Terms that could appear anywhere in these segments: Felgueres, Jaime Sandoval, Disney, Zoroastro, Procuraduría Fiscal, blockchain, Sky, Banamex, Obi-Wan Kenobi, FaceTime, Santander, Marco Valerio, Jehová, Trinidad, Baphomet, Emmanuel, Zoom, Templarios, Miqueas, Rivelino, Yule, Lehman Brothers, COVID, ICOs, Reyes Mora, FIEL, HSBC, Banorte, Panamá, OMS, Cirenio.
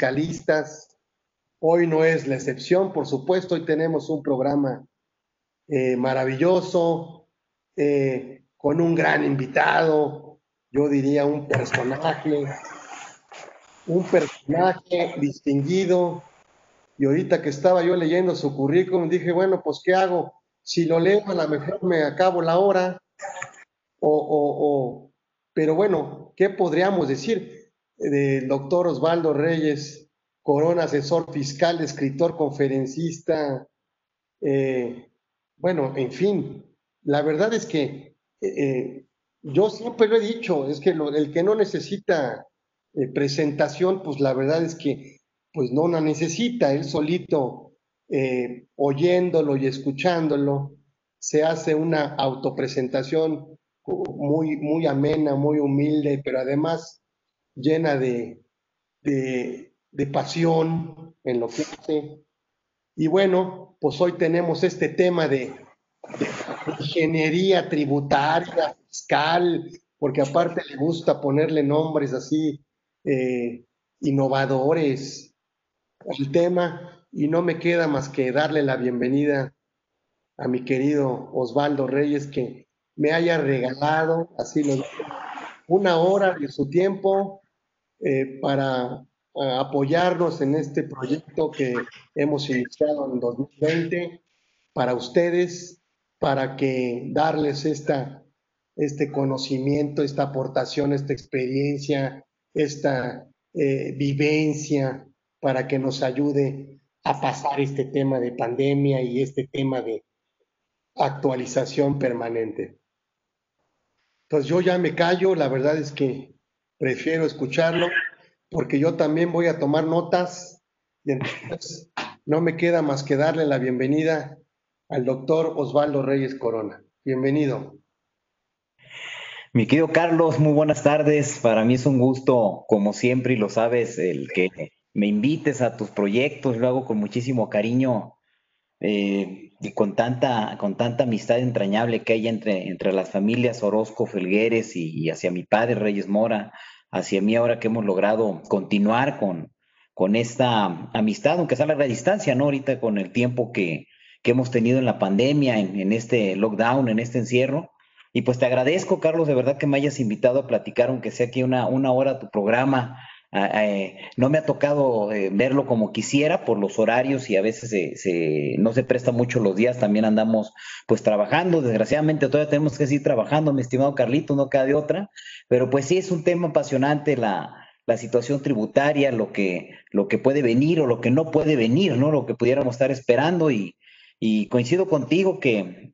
fiscalistas. Hoy no es la excepción, por supuesto. Hoy tenemos un programa maravilloso, con un gran invitado, yo diría un personaje distinguido. Y ahorita que estaba yo leyendo su currículum, dije, bueno, pues ¿qué hago? Si lo leo, a lo mejor me acabo la hora. Pero bueno, ¿qué podríamos decir del doctor Oswaldo Reyes Corona, asesor fiscal, escritor, conferencista? Bueno, en fin, la verdad es que yo siempre lo he dicho, es que el que no necesita presentación, pues la verdad es que pues no la necesita. Él solito, oyéndolo y escuchándolo, se hace una autopresentación muy, muy amena, muy humilde, pero además llena de pasión en lo que hace. Y bueno, pues hoy tenemos este tema de ingeniería tributaria, fiscal, porque aparte le gusta ponerle nombres así innovadores al tema, y no me queda más que darle la bienvenida a mi querido Oswaldo Reyes, que me haya regalado, así lo digo, una hora de su tiempo para apoyarnos en este proyecto que hemos iniciado en 2020 para ustedes, para que darles este conocimiento, esta aportación, esta experiencia, esta vivencia, para que nos ayude a pasar este tema de pandemia y este tema de actualización permanente. Entonces yo ya me callo, la verdad es que prefiero escucharlo, porque yo también voy a tomar notas, y entonces no me queda más que darle la bienvenida al doctor Oswaldo Reyes Corona. Bienvenido. Mi querido Carlos, muy buenas tardes. Para mí es un gusto, como siempre, y lo sabes, el que me invites a tus proyectos. Lo hago con muchísimo cariño y con tanta amistad entrañable que hay entre las familias Orozco, Felgueres y hacia mi padre, Reyes Mora, hacia mí ahora que hemos logrado continuar con esta amistad, aunque sea a larga distancia, ¿no? Ahorita con el tiempo que hemos tenido en la pandemia, en este lockdown, en este encierro. Y pues te agradezco, Carlos, de verdad que me hayas invitado a platicar, aunque sea aquí una hora, tu programa. No me ha tocado verlo como quisiera por los horarios, y a veces no se presta mucho los días. También andamos pues trabajando, desgraciadamente todavía tenemos que seguir trabajando, mi estimado Carlito, no queda de otra. Pero pues sí, es un tema apasionante la situación tributaria, lo que puede venir o lo que no puede venir, ¿no? Lo que pudiéramos estar esperando, y coincido contigo que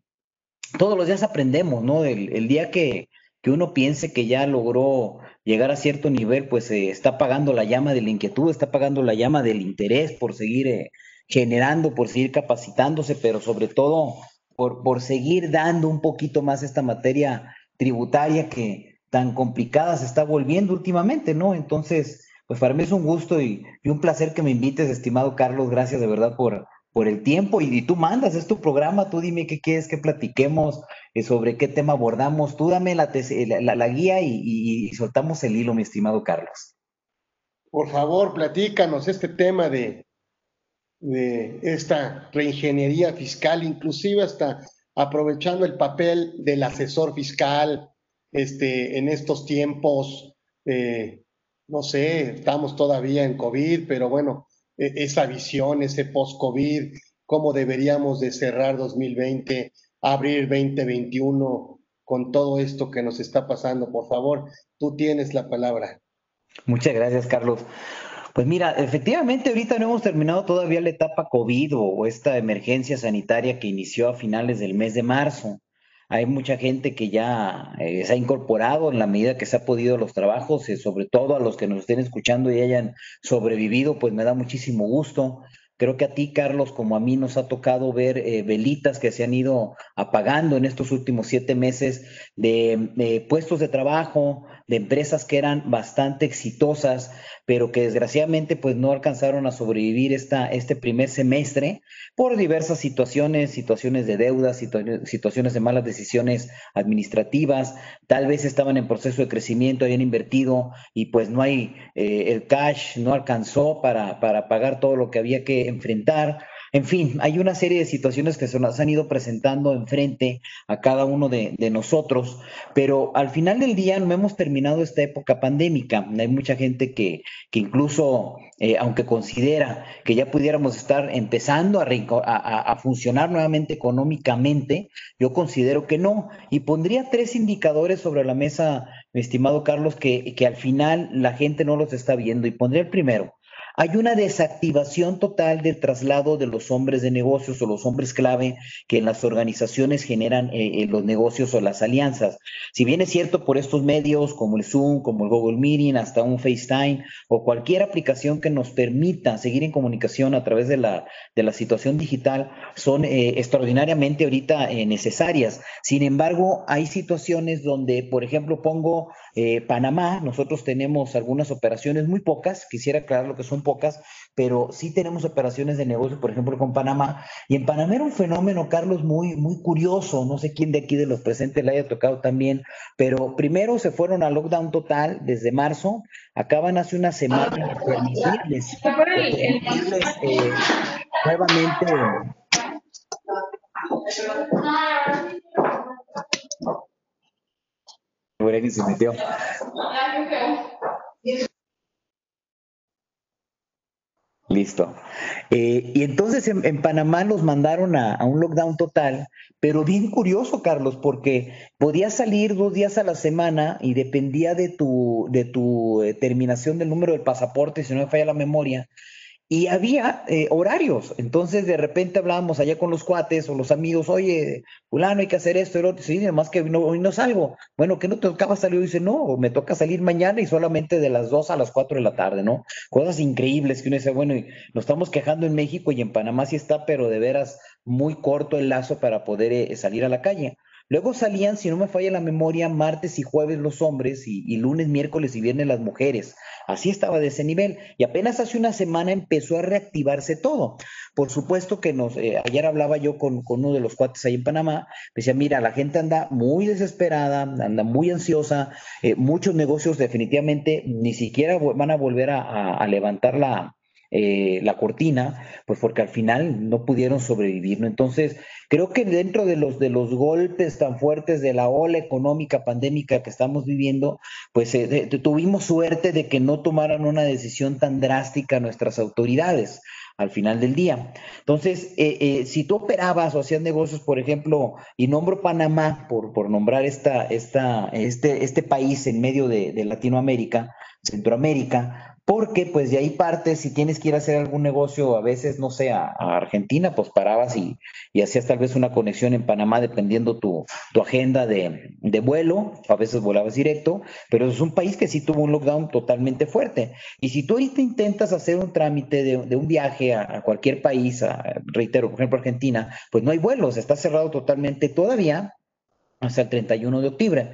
todos los días aprendemos, ¿no? El día que uno piense que ya logró llegar a cierto nivel, pues está pagando la llama de la inquietud, está pagando la llama del interés por seguir generando, por seguir capacitándose, pero sobre todo por seguir dando un poquito más esta materia tributaria que tan complicada se está volviendo últimamente, ¿no? Entonces, pues para mí es un gusto y un placer que me invites, estimado Carlos. Gracias de verdad por el tiempo, y tú mandas, es tu programa, tú dime qué quieres que platiquemos, sobre qué tema abordamos, tú dame la guía y soltamos el hilo, mi estimado Carlos. Por favor, platícanos este tema de esta reingeniería fiscal, inclusive hasta aprovechando el papel del asesor fiscal en estos tiempos, no sé, estamos todavía en COVID, pero bueno, esa visión, ese post-COVID, cómo deberíamos de cerrar 2020, abrir 2021 con todo esto que nos está pasando. Por favor, tú tienes la palabra. Muchas gracias, Carlos. Pues mira, efectivamente ahorita no hemos terminado todavía la etapa COVID o esta emergencia sanitaria que inició a finales del mes de marzo. Hay mucha gente que ya se ha incorporado en la medida que se ha podido a los trabajos, sobre todo a los que nos estén escuchando y hayan sobrevivido, pues me da muchísimo gusto. Creo que a ti, Carlos, como a mí, nos ha tocado ver velitas que se han ido apagando en estos últimos 7 meses de puestos de trabajo, de empresas que eran bastante exitosas, pero que desgraciadamente pues no alcanzaron a sobrevivir este primer semestre por diversas situaciones de deuda, situaciones de malas decisiones administrativas, tal vez estaban en proceso de crecimiento, habían invertido y pues no hay, el cash no alcanzó para pagar todo lo que había que enfrentar. En fin, hay una serie de situaciones que se nos han ido presentando enfrente a cada uno de nosotros, pero al final del día no hemos terminado esta época pandémica. Hay mucha gente que incluso, aunque considera que ya pudiéramos estar empezando a funcionar nuevamente económicamente, yo considero que no. Y pondría tres indicadores sobre la mesa, mi estimado Carlos, que al final la gente no los está viendo. Y pondría el primero. Hay una desactivación total del traslado de los hombres de negocios o los hombres clave que en las organizaciones generan los negocios o las alianzas. Si bien es cierto, por estos medios como el Zoom, como el Google Meeting, hasta un FaceTime o cualquier aplicación que nos permita seguir en comunicación a través de la situación digital, son extraordinariamente ahorita necesarias. Sin embargo, hay situaciones donde, por ejemplo, pongo Panamá. Nosotros tenemos algunas operaciones muy pocas, quisiera aclarar lo que son pocas, pero sí tenemos operaciones de negocio, por ejemplo, con Panamá. Y en Panamá era un fenómeno, Carlos, muy, muy curioso. No sé quién de aquí de los presentes le haya tocado también, pero primero se fueron a lockdown total desde marzo. Acaban hace una semana de permitirles nuevamente... Se metió. Listo. Y entonces en Panamá los mandaron a un lockdown total, pero bien curioso, Carlos, porque podías salir 2 días a la semana y dependía de tu terminación del número del pasaporte, si no me falla la memoria. Y había horarios, entonces de repente hablábamos allá con los cuates o los amigos, oye, fulano, hay que hacer esto, el otro, sí, además que hoy no salgo. Bueno, ¿qué no te tocaba salir? Y dice, no, me toca salir mañana y solamente de las 2 a las 4 de la tarde, ¿no? Cosas increíbles que uno dice, bueno, y nos estamos quejando en México y en Panamá sí está, pero de veras muy corto el lazo para poder salir a la calle. Luego salían, si no me falla la memoria, martes y jueves los hombres y lunes, miércoles y viernes las mujeres. Así estaba de ese nivel. Y apenas hace una semana empezó a reactivarse todo. Por supuesto que ayer hablaba yo con uno de los cuates ahí en Panamá. Me decía, mira, la gente anda muy desesperada, anda muy ansiosa. Muchos negocios definitivamente ni siquiera van a volver a levantar la cortina, pues porque al final no pudieron sobrevivir, ¿no? Entonces, creo que dentro de los golpes tan fuertes de la ola económica pandémica que estamos viviendo, pues tuvimos suerte de que no tomaran una decisión tan drástica nuestras autoridades al final del día. Entonces, si tú operabas o hacías negocios, por ejemplo, y nombro Panamá por nombrar este país en medio de Latinoamérica, Centroamérica, porque pues de ahí parte, si tienes que ir a hacer algún negocio, a veces, no sé, a Argentina, pues parabas y hacías tal vez una conexión en Panamá dependiendo tu agenda de vuelo, a veces volabas directo, pero es un país que sí tuvo un lockdown totalmente fuerte. Y si tú ahorita intentas hacer un trámite de un viaje a cualquier país, reitero, por ejemplo, Argentina, pues no hay vuelos, está cerrado totalmente todavía, hasta el 31 de octubre.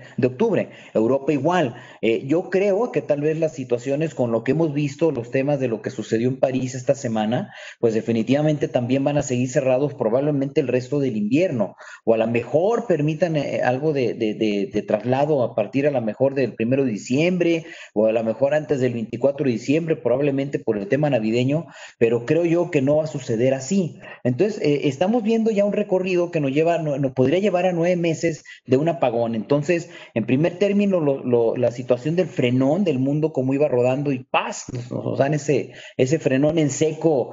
Europa igual. Yo creo que tal vez las situaciones con lo que hemos visto, los temas de lo que sucedió en París esta semana, pues definitivamente también van a seguir cerrados probablemente el resto del invierno. O a lo mejor permitan algo de traslado a partir a lo mejor del 1 de diciembre o a lo mejor antes del 24 de diciembre, probablemente por el tema navideño, pero creo yo que no va a suceder así. Entonces, estamos viendo ya un recorrido que nos podría llevar a 9 meses de un apagón. Entonces, en primer término, la situación del frenón del mundo como iba rodando y paz, nos dan ese frenón en seco,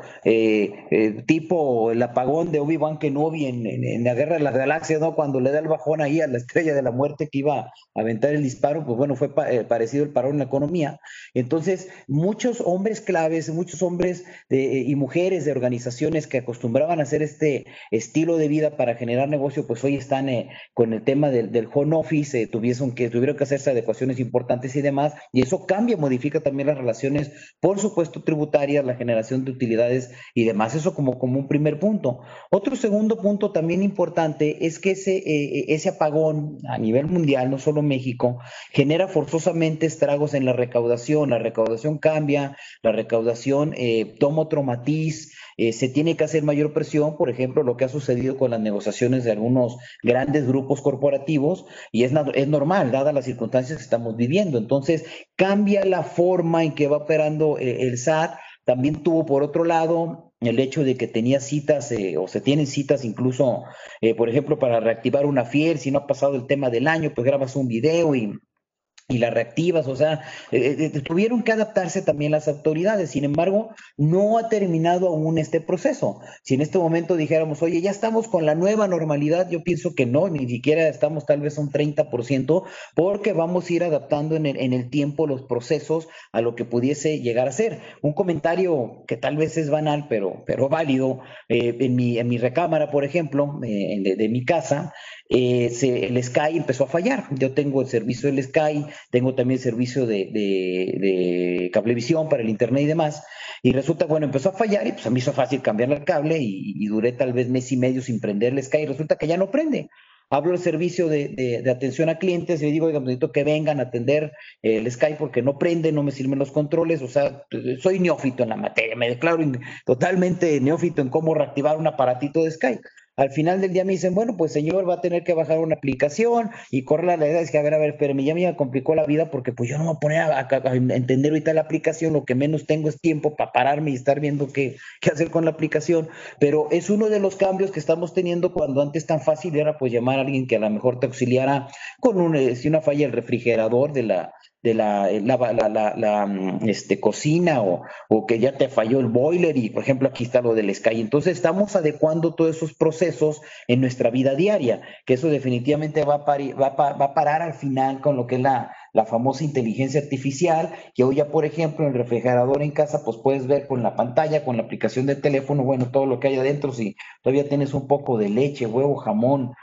tipo el apagón de Obi-Wan Kenobi en la Guerra de las Galaxias, ¿no? Cuando le da el bajón ahí a la estrella de la muerte que iba a aventar el disparo, pues bueno, fue parecido el parón en la economía. Entonces, muchos hombres claves, muchos hombres y mujeres de organizaciones que acostumbraban a hacer este estilo de vida para generar negocio, pues hoy están con el tema del home office tuvieron que hacerse adecuaciones importantes y demás, y eso cambia, modifica también las relaciones, por supuesto, tributarias, la generación de utilidades y demás. Eso como un primer punto. Otro segundo punto también importante es que ese apagón a nivel mundial, no solo México, genera forzosamente estragos en la recaudación. La recaudación cambia, la recaudación toma otro matiz, se tiene que hacer mayor presión, por ejemplo, lo que ha sucedido con las negociaciones de algunos grandes grupos corporativos, y es normal, dadas las circunstancias que estamos viviendo. Entonces, cambia la forma en que va operando el SAT. También tuvo, por otro lado, el hecho de que tenía citas o se tienen citas incluso, por ejemplo, para reactivar una FIEL. Si no ha pasado el tema del año, pues grabas un video y la reactivas. O sea, tuvieron que adaptarse también las autoridades. Sin embargo, no ha terminado aún este proceso. Si en este momento dijéramos, oye, ya estamos con la nueva normalidad, yo pienso que no, ni siquiera estamos, tal vez un 30%, porque vamos a ir adaptando en el tiempo los procesos a lo que pudiese llegar a ser. Un comentario que tal vez es banal, pero válido. En mi recámara, por ejemplo, de mi casa, el Sky empezó a fallar. Yo tengo el servicio del Sky, tengo también el servicio de Cablevisión para el internet y demás, y resulta, bueno, empezó a fallar y pues a mí hizo fácil cambiarle el cable y duré tal vez mes y medio sin prender el Sky, y resulta que ya no prende. Hablo del servicio de atención a clientes y le digo, oiga, necesito que vengan a atender el Sky porque no prende, no me sirven los controles. O sea, soy neófito en la materia, me declaro totalmente neófito en cómo reactivar un aparatito de Sky. Al final del día me dicen, bueno, pues señor, va a tener que bajar una aplicación y correr la realidad. Es que, a ver, pero ya me complicó la vida, porque pues yo no me voy a poner a entender ahorita la aplicación. Lo que menos tengo es tiempo para pararme y estar viendo qué hacer con la aplicación. Pero es uno de los cambios que estamos teniendo, cuando antes tan fácil era pues llamar a alguien que a lo mejor te auxiliara con una falla del refrigerador, de la cocina, o que ya te falló el boiler, y por ejemplo aquí está lo del Sky. Entonces estamos adecuando todos esos procesos en nuestra vida diaria, que eso definitivamente va a parar al final con lo que es la famosa inteligencia artificial, que hoy ya, por ejemplo, en el refrigerador en casa pues puedes ver con la pantalla, con la aplicación del teléfono, bueno, todo lo que hay adentro, si todavía tienes un poco de leche, huevo, jamón,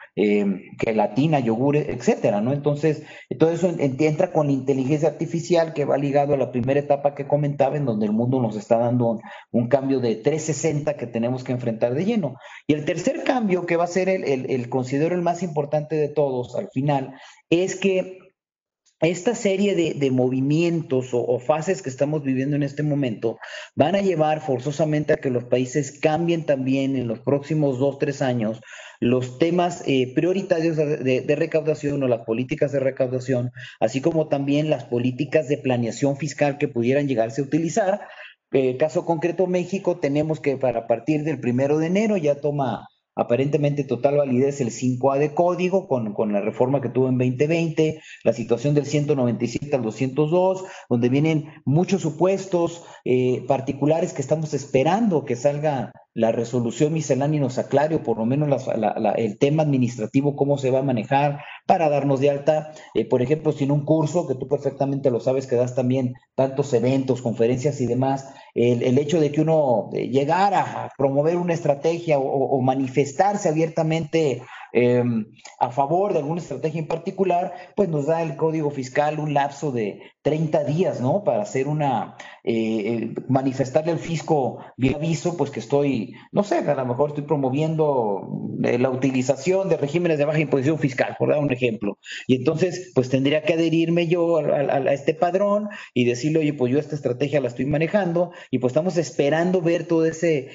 gelatina, yogur, etcétera, ¿no? Entonces, todo eso entra con la inteligencia artificial, que va ligado a la primera etapa que comentaba, en donde el mundo nos está dando un cambio de 360 que tenemos que enfrentar de lleno. Y el tercer cambio, que va a ser el considero el más importante de todos al final, es que esta serie de movimientos o fases que estamos viviendo en este momento van a llevar forzosamente a que los países cambien también en los próximos 2-3 años los temas prioritarios de recaudación, o las políticas de recaudación, así como también las políticas de planeación fiscal que pudieran llegarse a utilizar. Caso concreto, México, tenemos que para partir del 1 de enero ya toma aparentemente total validez el 5A de código, con la reforma que tuvo en 2020, la situación del 197 al 202, donde vienen muchos supuestos particulares que estamos esperando que salga la resolución miscelánea y nos aclare, o por lo menos el tema administrativo, cómo se va a manejar para darnos de alta. Por ejemplo, sin un curso, que tú perfectamente lo sabes, que das también tantos eventos, conferencias y demás, el hecho de que uno llegara a promover una estrategia o manifestarse abiertamente a favor de alguna estrategia en particular, pues nos da el Código Fiscal un lapso de 30 días, ¿no? Para hacer manifestarle al fisco vía aviso, pues que estoy, no sé, a lo mejor estoy promoviendo la utilización de regímenes de baja imposición fiscal, por dar un ejemplo. Y entonces, pues tendría que adherirme yo a este padrón y decirle, oye, pues yo esta estrategia la estoy manejando, y pues estamos esperando ver todo ese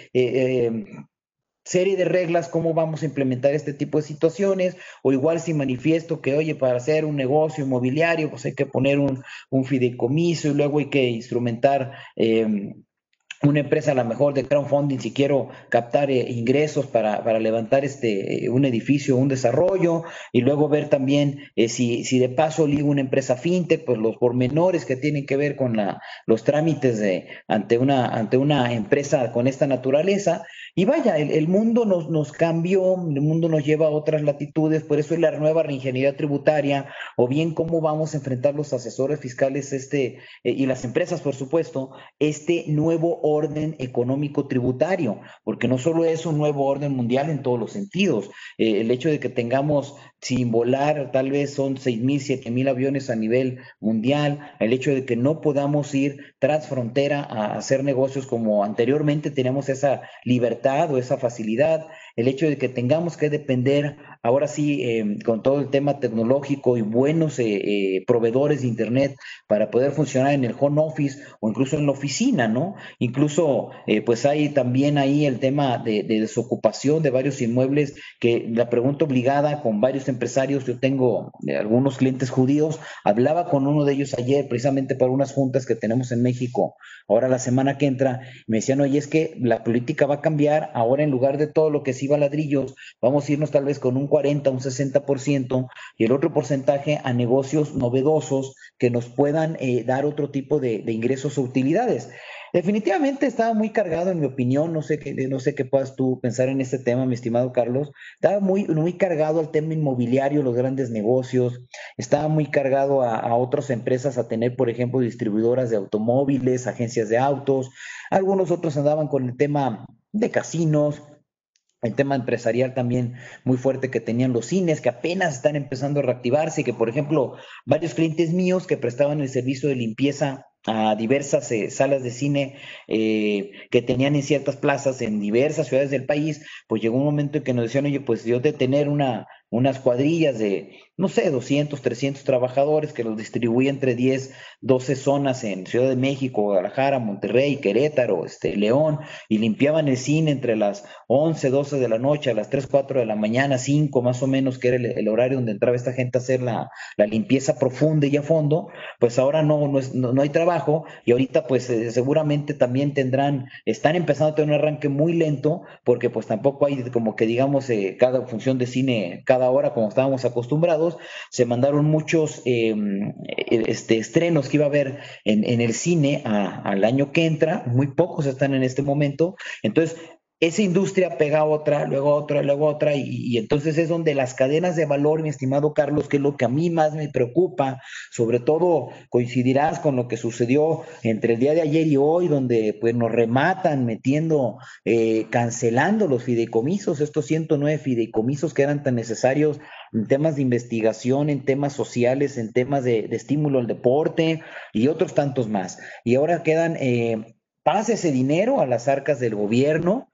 serie de reglas, cómo vamos a implementar este tipo de situaciones. O igual, si manifiesto que, oye, para hacer un negocio inmobiliario, pues hay que poner un fideicomiso, y luego hay que instrumentar una empresa, a lo mejor de crowdfunding, si quiero captar ingresos para levantar un edificio, un desarrollo, y luego ver también si de paso ligo una empresa fintech, pues los pormenores que tienen que ver con los trámites ante una empresa con esta naturaleza. Y vaya, el mundo nos cambió, el mundo nos lleva a otras latitudes. Por eso es la nueva reingeniería tributaria, o bien cómo vamos a enfrentar los asesores fiscales y las empresas, por supuesto, este nuevo orden económico tributario, porque no solo es un nuevo orden mundial en todos los sentidos. El hecho de que tengamos sin volar, tal vez son 6,000, 7,000 aviones a nivel mundial, el hecho de que no podamos ir tras frontera a hacer negocios como anteriormente teníamos esa libertad o esa facilidad, el hecho de que tengamos que depender ahora sí con todo el tema tecnológico y buenos proveedores de internet para poder funcionar en el home office o incluso en la oficina, ¿no? Incluso pues hay también ahí el tema de desocupación de varios inmuebles, que la pregunta obligada con varios empresarios, yo tengo algunos clientes judíos, hablaba con uno de ellos ayer precisamente para unas juntas que tenemos en México, ahora la semana que entra, me decían, oye, es que la política va a cambiar, ahora en lugar de todo lo que se iba a ladrillos, vamos a irnos tal vez con un 40, un 60% y el otro porcentaje a negocios novedosos que nos puedan dar otro tipo de ingresos o utilidades. Definitivamente estaba muy cargado, en mi opinión, no sé qué puedas tú pensar en este tema, mi estimado Carlos, estaba muy cargado al tema inmobiliario, los grandes negocios, estaba muy cargado a otras empresas a tener, por ejemplo, distribuidoras de automóviles, agencias de autos, algunos otros andaban con el tema de casinos, el tema empresarial también muy fuerte que tenían los cines, que apenas están empezando a reactivarse, y que, por ejemplo, varios clientes míos que prestaban el servicio de limpieza a diversas salas de cine que tenían en ciertas plazas en diversas ciudades del país, pues llegó un momento en que nos decían, oye, pues yo de tener unas cuadrillas de, no sé, 200, 300 trabajadores que los distribuía entre 10, 12 zonas en Ciudad de México, Guadalajara, Monterrey, Querétaro, León, y limpiaban el cine entre las 11, 12 de la noche, a las 3, 4 de la mañana, 5 más o menos, que era el horario donde entraba esta gente a hacer la limpieza profunda y a fondo. Pues ahora no hay trabajo, y ahorita pues seguramente también están empezando a tener un arranque muy lento, porque pues tampoco hay como que digamos cada función de cine, cada hora, como estábamos acostumbrados. Se mandaron muchos estrenos que iba a haber en el cine al año que entra, muy pocos están en este momento. Entonces esa industria pega otra, luego otra, luego otra, y entonces es donde las cadenas de valor, mi estimado Carlos, que es lo que a mí más me preocupa, sobre todo coincidirás con lo que sucedió entre el día de ayer y hoy, donde pues nos rematan cancelando los fideicomisos, estos 109 fideicomisos que eran tan necesarios en temas de investigación, en temas sociales, en temas de estímulo al deporte y otros tantos más. Y ahora quedan... pasa ese dinero a las arcas del gobierno.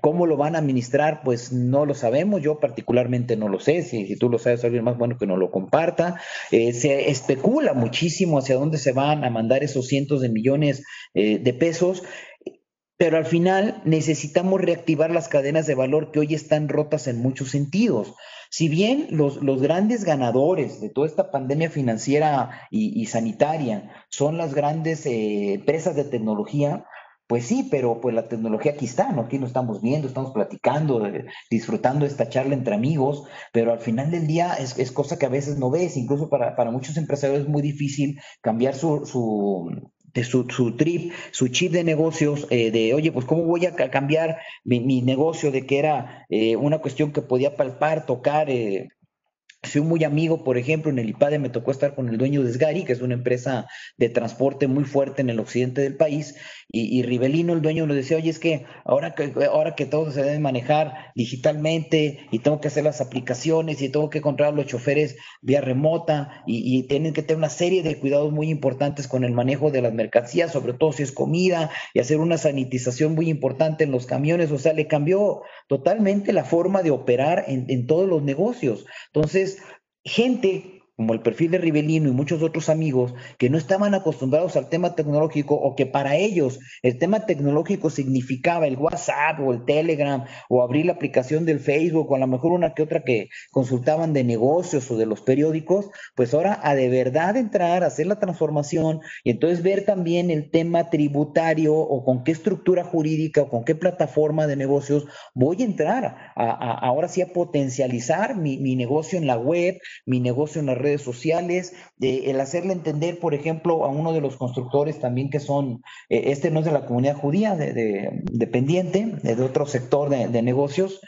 ¿Cómo lo van a administrar? Pues no lo sabemos, yo particularmente no lo sé, si tú lo sabes alguien más, bueno, que nos lo comparta. Se especula muchísimo hacia dónde se van a mandar esos cientos de millones de pesos, pero al final necesitamos reactivar las cadenas de valor que hoy están rotas en muchos sentidos. Si bien los grandes ganadores de toda esta pandemia financiera y sanitaria son las grandes empresas de tecnología, pues sí, pero pues la tecnología aquí está, ¿no? Aquí lo estamos viendo, estamos platicando, disfrutando esta charla entre amigos, pero al final del día es cosa que a veces no ves. Incluso para muchos empresarios es muy difícil cambiar su chip de negocios, de oye, pues cómo voy a cambiar mi negocio, de que era una cuestión que podía palpar, tocar. Soy muy amigo, por ejemplo, en el IPADE me tocó estar con el dueño de Sgari, que es una empresa de transporte muy fuerte en el occidente del país, y Rivelino, el dueño, nos decía, oye, es que ahora que todo se debe manejar digitalmente y tengo que hacer las aplicaciones y tengo que contratar a los choferes vía remota y tienen que tener una serie de cuidados muy importantes con el manejo de las mercancías, sobre todo si es comida, y hacer una sanitización muy importante en los camiones. O sea, le cambió totalmente la forma de operar en todos los negocios. Entonces, gente como el perfil de Rivelino y muchos otros amigos que no estaban acostumbrados al tema tecnológico, o que para ellos el tema tecnológico significaba el WhatsApp o el Telegram o abrir la aplicación del Facebook, o a lo mejor una que otra que consultaban de negocios o de los periódicos, pues ahora a de verdad entrar, a hacer la transformación, y entonces ver también el tema tributario, o con qué estructura jurídica o con qué plataforma de negocios voy a entrar ahora sí a potencializar mi negocio en la web, mi negocio en la red sociales, el hacerle entender, por ejemplo, a uno de los constructores también que son, no es de la comunidad judía, dependiente, de otro sector de negocios,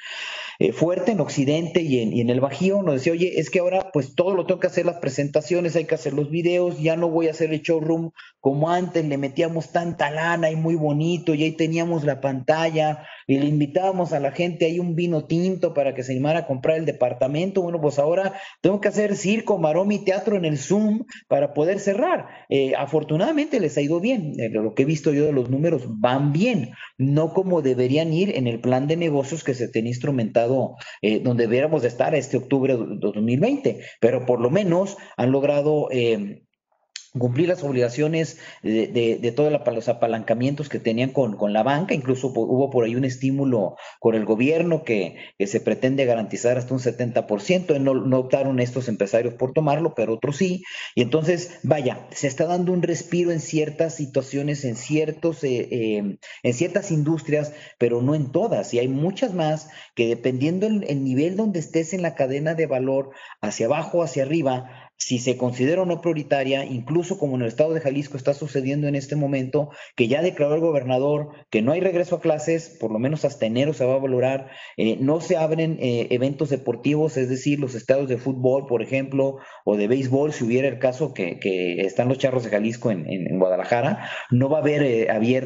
fuerte en Occidente y en el Bajío, nos decía, oye, es que ahora pues todo lo tengo que hacer, las presentaciones, hay que hacer los videos, ya no voy a hacer el showroom como antes, le metíamos tanta lana y muy bonito, y ahí teníamos la pantalla y le invitábamos a la gente ahí un vino tinto para que se animara a comprar el departamento. Bueno, pues ahora tengo que hacer circo, maroma y teatro en el Zoom para poder cerrar. Afortunadamente les ha ido bien, lo que he visto yo de los números van bien, no como deberían ir en el plan de negocios que se tenía instrumentado, donde debiéramos de estar este octubre de 2020, pero por lo menos han logrado cumplir las obligaciones de todos los apalancamientos que tenían con la banca. Incluso hubo por ahí un estímulo con el gobierno que se pretende garantizar hasta un 70%. No optaron estos empresarios por tomarlo, pero otros sí. Y entonces, vaya, se está dando un respiro en ciertas situaciones, en ciertas industrias, pero no en todas. Y hay muchas más que, dependiendo el nivel donde estés en la cadena de valor, hacia abajo, hacia arriba, si se considera o no prioritaria, incluso como en el estado de Jalisco está sucediendo en este momento, que ya declaró el gobernador que no hay regreso a clases, por lo menos hasta enero se va a valorar, no se abren eventos deportivos, es decir, los estadios de fútbol, por ejemplo, o de béisbol, si hubiera el caso que están los Charros de Jalisco en Guadalajara, no va a haber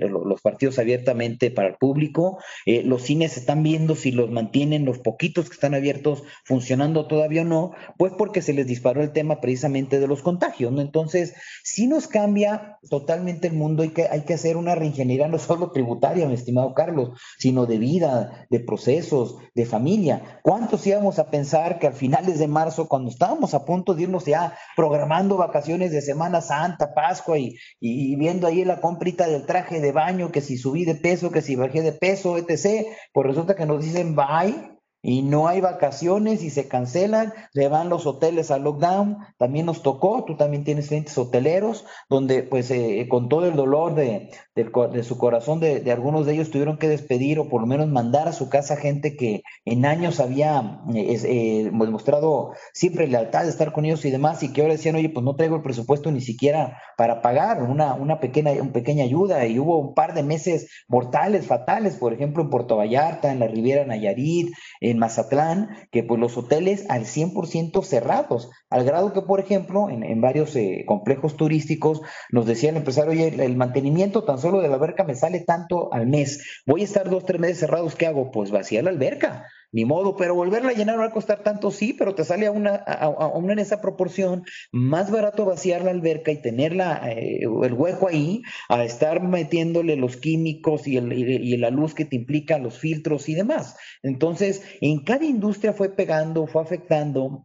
los partidos abiertamente para el público, los cines están viendo si los mantienen, los poquitos que están abiertos, funcionando todavía o no, pues porque se les disparó el tema precisamente de los contagios, ¿no? Entonces, sí nos cambia totalmente el mundo y que hay que hacer una reingeniería no solo tributaria, mi estimado Carlos, sino de vida, de procesos, de familia. ¿Cuántos íbamos a pensar que al finales de marzo, cuando estábamos a punto de irnos ya programando vacaciones de Semana Santa, Pascua y viendo ahí la comprita del traje de baño, que si subí de peso, que si bajé de peso, etc., pues resulta que nos dicen bye? Y no hay vacaciones y se cancelan, le van los hoteles a lockdown, también nos tocó, tú también tienes clientes hoteleros, donde pues con todo el dolor de su corazón, de algunos de ellos tuvieron que despedir o por lo menos mandar a su casa gente que en años había mostrado siempre lealtad de estar con ellos y demás, y que ahora decían, oye, pues no traigo el presupuesto ni siquiera para pagar una pequeña ayuda, y hubo un par de meses mortales, fatales, por ejemplo en Puerto Vallarta, en la Riviera Nayarit, en Mazatlán, que pues los hoteles al 100% cerrados, al grado que, por ejemplo, en varios complejos turísticos, nos decía el empresario, oye, el mantenimiento tan solo de la alberca me sale tanto al mes, voy a estar 2, 3 meses cerrados, ¿qué hago? Pues vaciar la alberca, ni modo, pero volverla a llenar va a costar tanto, sí, pero te sale a una en esa proporción, más barato vaciar la alberca y tenerla el hueco ahí, a estar metiéndole los químicos y la luz que te implica, los filtros y demás. Entonces, en cada industria fue pegando, fue afectando.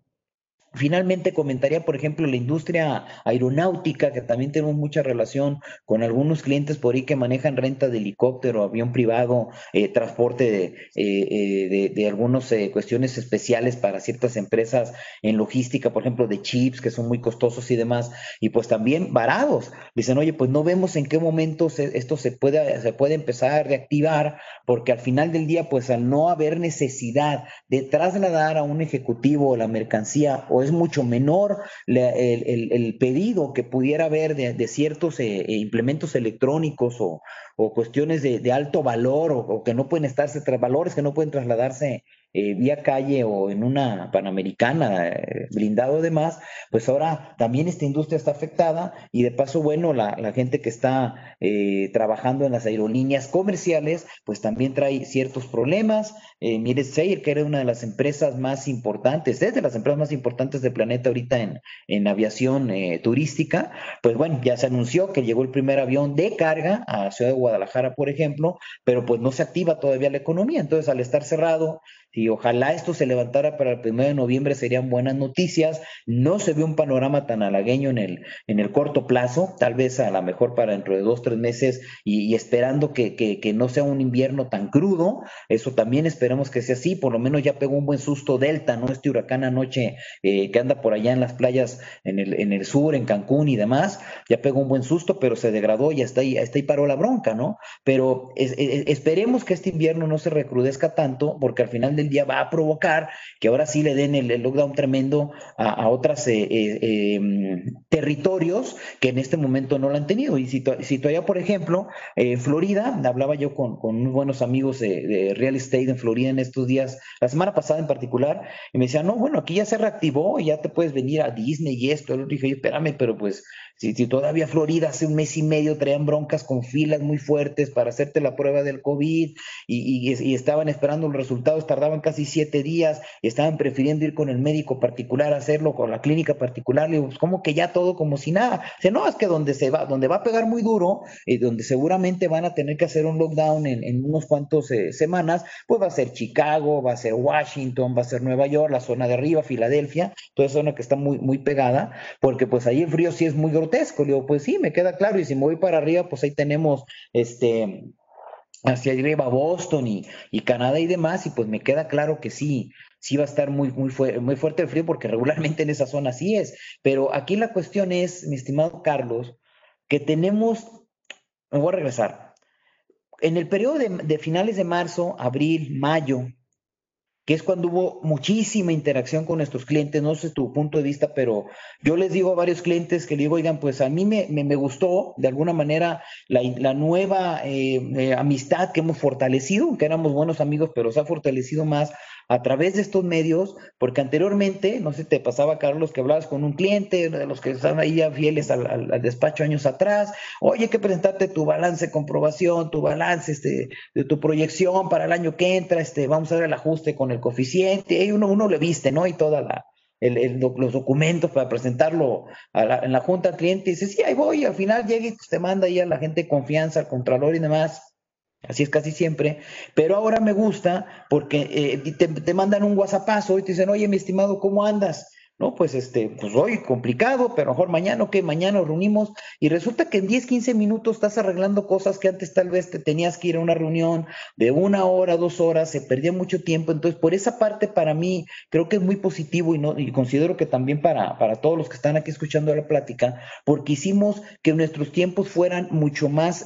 Finalmente comentaría, por ejemplo, la industria aeronáutica, que también tenemos mucha relación con algunos clientes por ahí que manejan renta de helicóptero, avión privado, transporte de algunas cuestiones especiales para ciertas empresas en logística, por ejemplo, de chips que son muy costosos y demás, y pues también varados. Dicen, oye, pues no vemos en qué momento esto se puede empezar a reactivar, porque al final del día, pues al no haber necesidad de trasladar a un ejecutivo la mercancía, o es mucho menor el pedido que pudiera haber de ciertos implementos electrónicos o cuestiones de alto valor o que no pueden estarse valores que no pueden trasladarse vía calle o en una Panamericana, blindado de más, pues ahora también esta industria está afectada y de paso, bueno, la gente que está trabajando en las aerolíneas comerciales, pues también trae ciertos problemas. Mire, Sair, que era una de las empresas más importantes, es de las empresas más importantes del planeta ahorita en aviación turística, pues bueno, ya se anunció que llegó el primer avión de carga a Ciudad de Guadalajara, por ejemplo, pero pues no se activa todavía la economía, entonces al estar cerrado, y ojalá esto se levantara para el 1 de noviembre, serían buenas noticias. No se ve un panorama tan halagüeño en el corto plazo, tal vez a lo mejor para dentro de 2, 3 meses y esperando que no sea un invierno tan crudo. Eso también esperamos que sea así, por lo menos ya pegó un buen susto Delta, ¿no? Este huracán anoche que anda por allá en las playas, en el sur, en Cancún y demás, ya pegó un buen susto, pero se degradó y hasta ahí paró la bronca, ¿no? Pero esperemos que este invierno no se recrudezca tanto, porque al final del día va a provocar que ahora sí le den el lockdown tremendo a otros territorios que en este momento no lo han tenido. Y si todavía, por ejemplo, Florida, hablaba yo con muy buenos amigos de real estate en Florida en estos días, la semana pasada en particular, y me decían, no, bueno, aquí ya se reactivó y ya te puedes venir a Disney y esto. Yo dije, espérame, pero pues si todavía Florida hace un mes y medio traían broncas con filas muy fuertes para hacerte la prueba del COVID y estaban esperando los resultados, tardaban casi 7 días, estaban prefiriendo ir con el médico particular a hacerlo, con la clínica particular. Le digo, pues como que ya todo como si nada. Dice, no, es que donde va a pegar muy duro, donde seguramente van a tener que hacer un lockdown en unos cuantos semanas, pues va a ser Chicago, va a ser Washington, va a ser Nueva York, la zona de arriba, Filadelfia, toda esa zona que está muy, muy pegada, porque pues ahí el frío sí es muy grotesco. Le digo, pues sí, me queda claro, y si me voy para arriba, pues ahí tenemos hacia arriba Boston y Canadá y demás, y pues me queda claro que sí va a estar muy, muy, muy fuerte el frío, porque regularmente en esa zona así es. Pero aquí la cuestión es, mi estimado Carlos, que tenemos, me voy a regresar, en el periodo de finales de marzo, abril, mayo, que es cuando hubo muchísima interacción con nuestros clientes, no sé tu punto de vista, pero yo les digo a varios clientes que les digo, oigan, pues a mí me gustó de alguna manera la nueva amistad que hemos fortalecido, que éramos buenos amigos, pero se ha fortalecido más a través de estos medios, porque anteriormente, no sé, te pasaba, Carlos, que hablabas con un cliente, de los que están ahí ya fieles al despacho años atrás, oye, hay que presentarte tu balance de comprobación, tu balance de tu proyección para el año que entra, vamos a ver el ajuste con el coeficiente, y uno le viste, ¿no? Y toda los documentos para presentarlo en la junta al cliente, y dice, sí, ahí voy, y al final llega y pues te manda ahí a la gente de confianza, al contralor y demás. Así es casi siempre, pero ahora me gusta porque te mandan un WhatsAppazo y te dicen, oye, mi estimado, ¿cómo andas? No, pues pues hoy complicado, pero mejor mañana, ok, mañana nos reunimos, y resulta que en 10, 15 minutos estás arreglando cosas que antes tal vez te tenías que ir a una reunión de 1 hora, 2 horas, se perdía mucho tiempo. Entonces, por esa parte, para mí, creo que es muy positivo, y considero que también para todos los que están aquí escuchando la plática, porque hicimos que nuestros tiempos fueran mucho más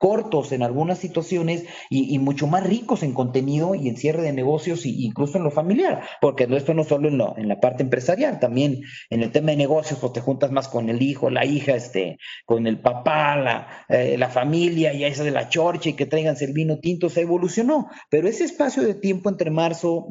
cortos en algunas situaciones y mucho más ricos en contenido y en cierre de negocios, e incluso en lo familiar, porque esto no solo en la parte empresarial, también en el tema de negocios, pues te juntas más con el hijo, la hija, con el papá, la familia, y esa de la chorcha, y que traigan el vino tinto. Se evolucionó, pero ese espacio de tiempo entre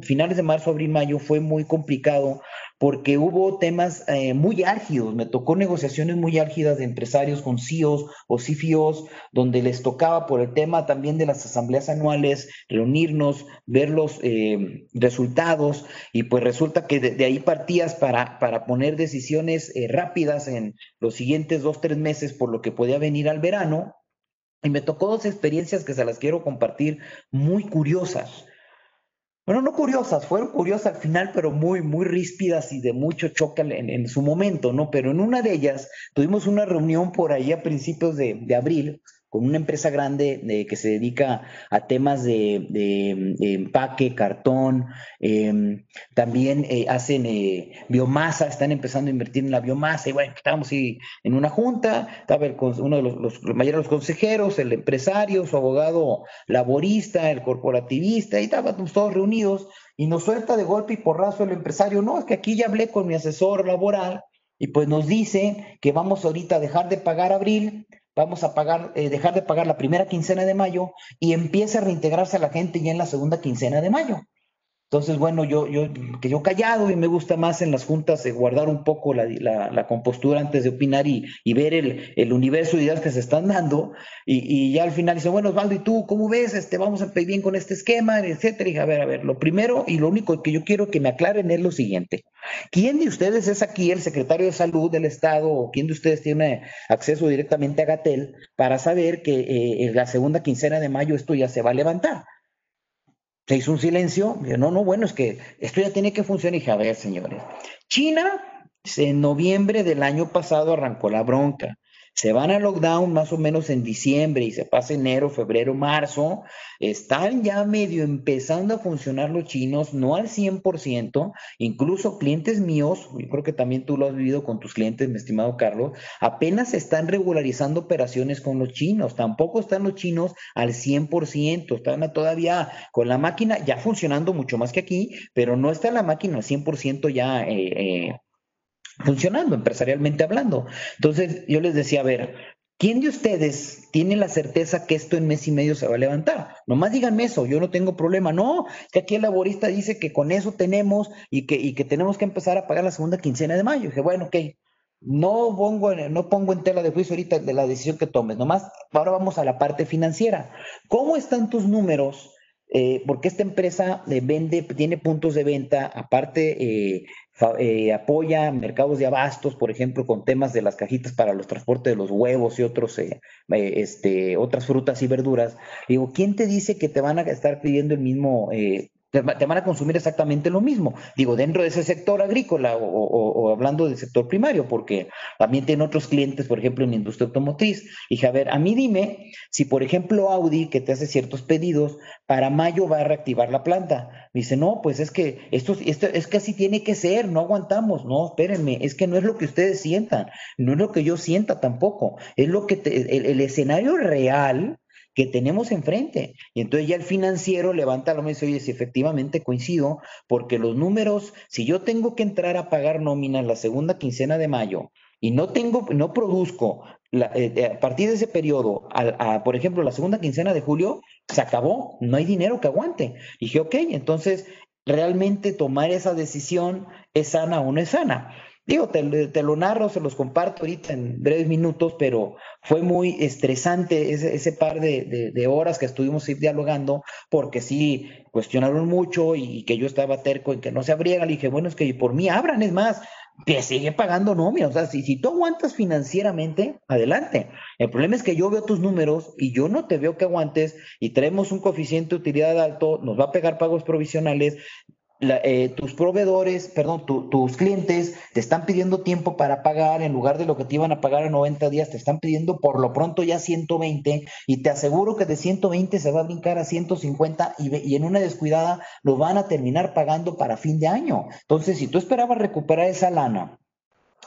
finales de marzo, abril, mayo, fue muy complicado, porque hubo temas muy álgidos. Me tocó negociaciones muy álgidas de empresarios con CEOs o CFOs, donde les tocaba, por el tema también de las asambleas anuales, reunirnos, ver los resultados, y pues resulta que de ahí partías para poner decisiones rápidas en los siguientes 2, 3 meses, por lo que podía venir al verano. Y me tocó 2 experiencias que se las quiero compartir, muy curiosas. Bueno, no curiosas, fueron curiosas al final, pero muy, muy ríspidas y de mucho choque en su momento, ¿no? Pero en una de ellas tuvimos una reunión por ahí a principios de abril con una empresa grande que se dedica a temas de empaque, cartón, también hacen biomasa, están empezando a invertir en la biomasa. Y bueno, estábamos ahí en una junta, estaba uno de los mayores consejeros, el empresario, su abogado laborista, el corporativista, y estábamos todos reunidos, y nos suelta de golpe y porrazo el empresario, no, es que aquí ya hablé con mi asesor laboral, y pues nos dice que vamos ahorita a dejar de pagar abril, vamos a dejar de pagar la primera quincena de mayo, y empieza a reintegrarse a la gente ya en la segunda quincena de mayo. Entonces, bueno, yo callado, y me gusta más en las juntas guardar un poco la compostura antes de opinar y ver el universo de ideas que se están dando. Y ya al final dice, bueno, Oswaldo, ¿y tú cómo ves? Vamos a pedir bien con este esquema, etcétera. Y dije, a ver, lo primero y lo único que yo quiero que me aclaren es lo siguiente. ¿Quién de ustedes es aquí el secretario de Salud del Estado, o quién de ustedes tiene acceso directamente a Gatel para saber que en la segunda quincena de mayo esto ya se va a levantar? Se hizo un silencio. Yo, no, bueno, es que esto ya tiene que funcionar. Y dije, a ver, señores, China en noviembre del año pasado arrancó la bronca. se van a lockdown más o menos en diciembre y se pasa enero, febrero, marzo, están ya medio empezando a funcionar los chinos, no al 100%, incluso clientes míos, yo creo que también tú lo has vivido con tus clientes, mi estimado Carlos, apenas están regularizando operaciones con los chinos, tampoco están los chinos al 100%, están todavía con la máquina ya funcionando mucho más que aquí, pero no está la máquina al 100% ya funcionando, empresarialmente hablando. Entonces, yo les decía, a ver, ¿quién de ustedes tiene la certeza que esto en mes y medio se va a levantar? Nomás díganme eso, yo no tengo problema. No, que aquí el laborista dice que con eso tenemos y que tenemos que empezar a pagar la segunda quincena de mayo. Y dije, bueno, ok, no pongo en tela de juicio ahorita de la decisión que tomes. Nomás, ahora vamos a la parte financiera. ¿Cómo están tus números? Porque esta empresa tiene puntos de venta, aparte apoya mercados de abastos, por ejemplo, con temas de las cajitas para los transportes de los huevos y otros, otras frutas y verduras. Digo, ¿quién te dice que te van a estar pidiendo el mismo, te van a consumir exactamente lo mismo? Digo, dentro de ese sector agrícola o hablando del sector primario, porque también tiene otros clientes, por ejemplo, en la industria automotriz. Dije, a ver, a mí dime si, por ejemplo, Audi, que te hace ciertos pedidos, para mayo va a reactivar la planta. Dice, no, pues es que esto es que así tiene que ser, no aguantamos. No, espérenme, es que no es lo que ustedes sientan, no es lo que yo sienta tampoco, es lo que el escenario real que tenemos enfrente. Y entonces ya el financiero levanta la mano y dice, oye, si efectivamente coincido, porque los números, si yo tengo que entrar a pagar nóminas la segunda quincena de mayo y no produzco a partir de ese periodo, por ejemplo, la segunda quincena de julio, se acabó, no hay dinero que aguante. Y dije, ok, entonces realmente tomar esa decisión, ¿es sana o no es sana? Digo, te lo narro, se los comparto ahorita en breves minutos, pero fue muy estresante ese par de horas que estuvimos ahí dialogando, porque sí cuestionaron mucho y que yo estaba terco en que no se abriera. Le dije, bueno, es que por mí abran, es más, que sigue pagando nómina. O sea, si tú aguantas financieramente, adelante. El problema es que yo veo tus números y yo no te veo que aguantes, y traemos un coeficiente de utilidad alto, nos va a pegar pagos provisionales. Tus proveedores, tus clientes te están pidiendo tiempo para pagar, en lugar de lo que te iban a pagar a 90 días, te están pidiendo por lo pronto ya 120, y te aseguro que de 120 se va a brincar a 150 y en una descuidada lo van a terminar pagando para fin de año. Entonces, si tú esperabas recuperar esa lana,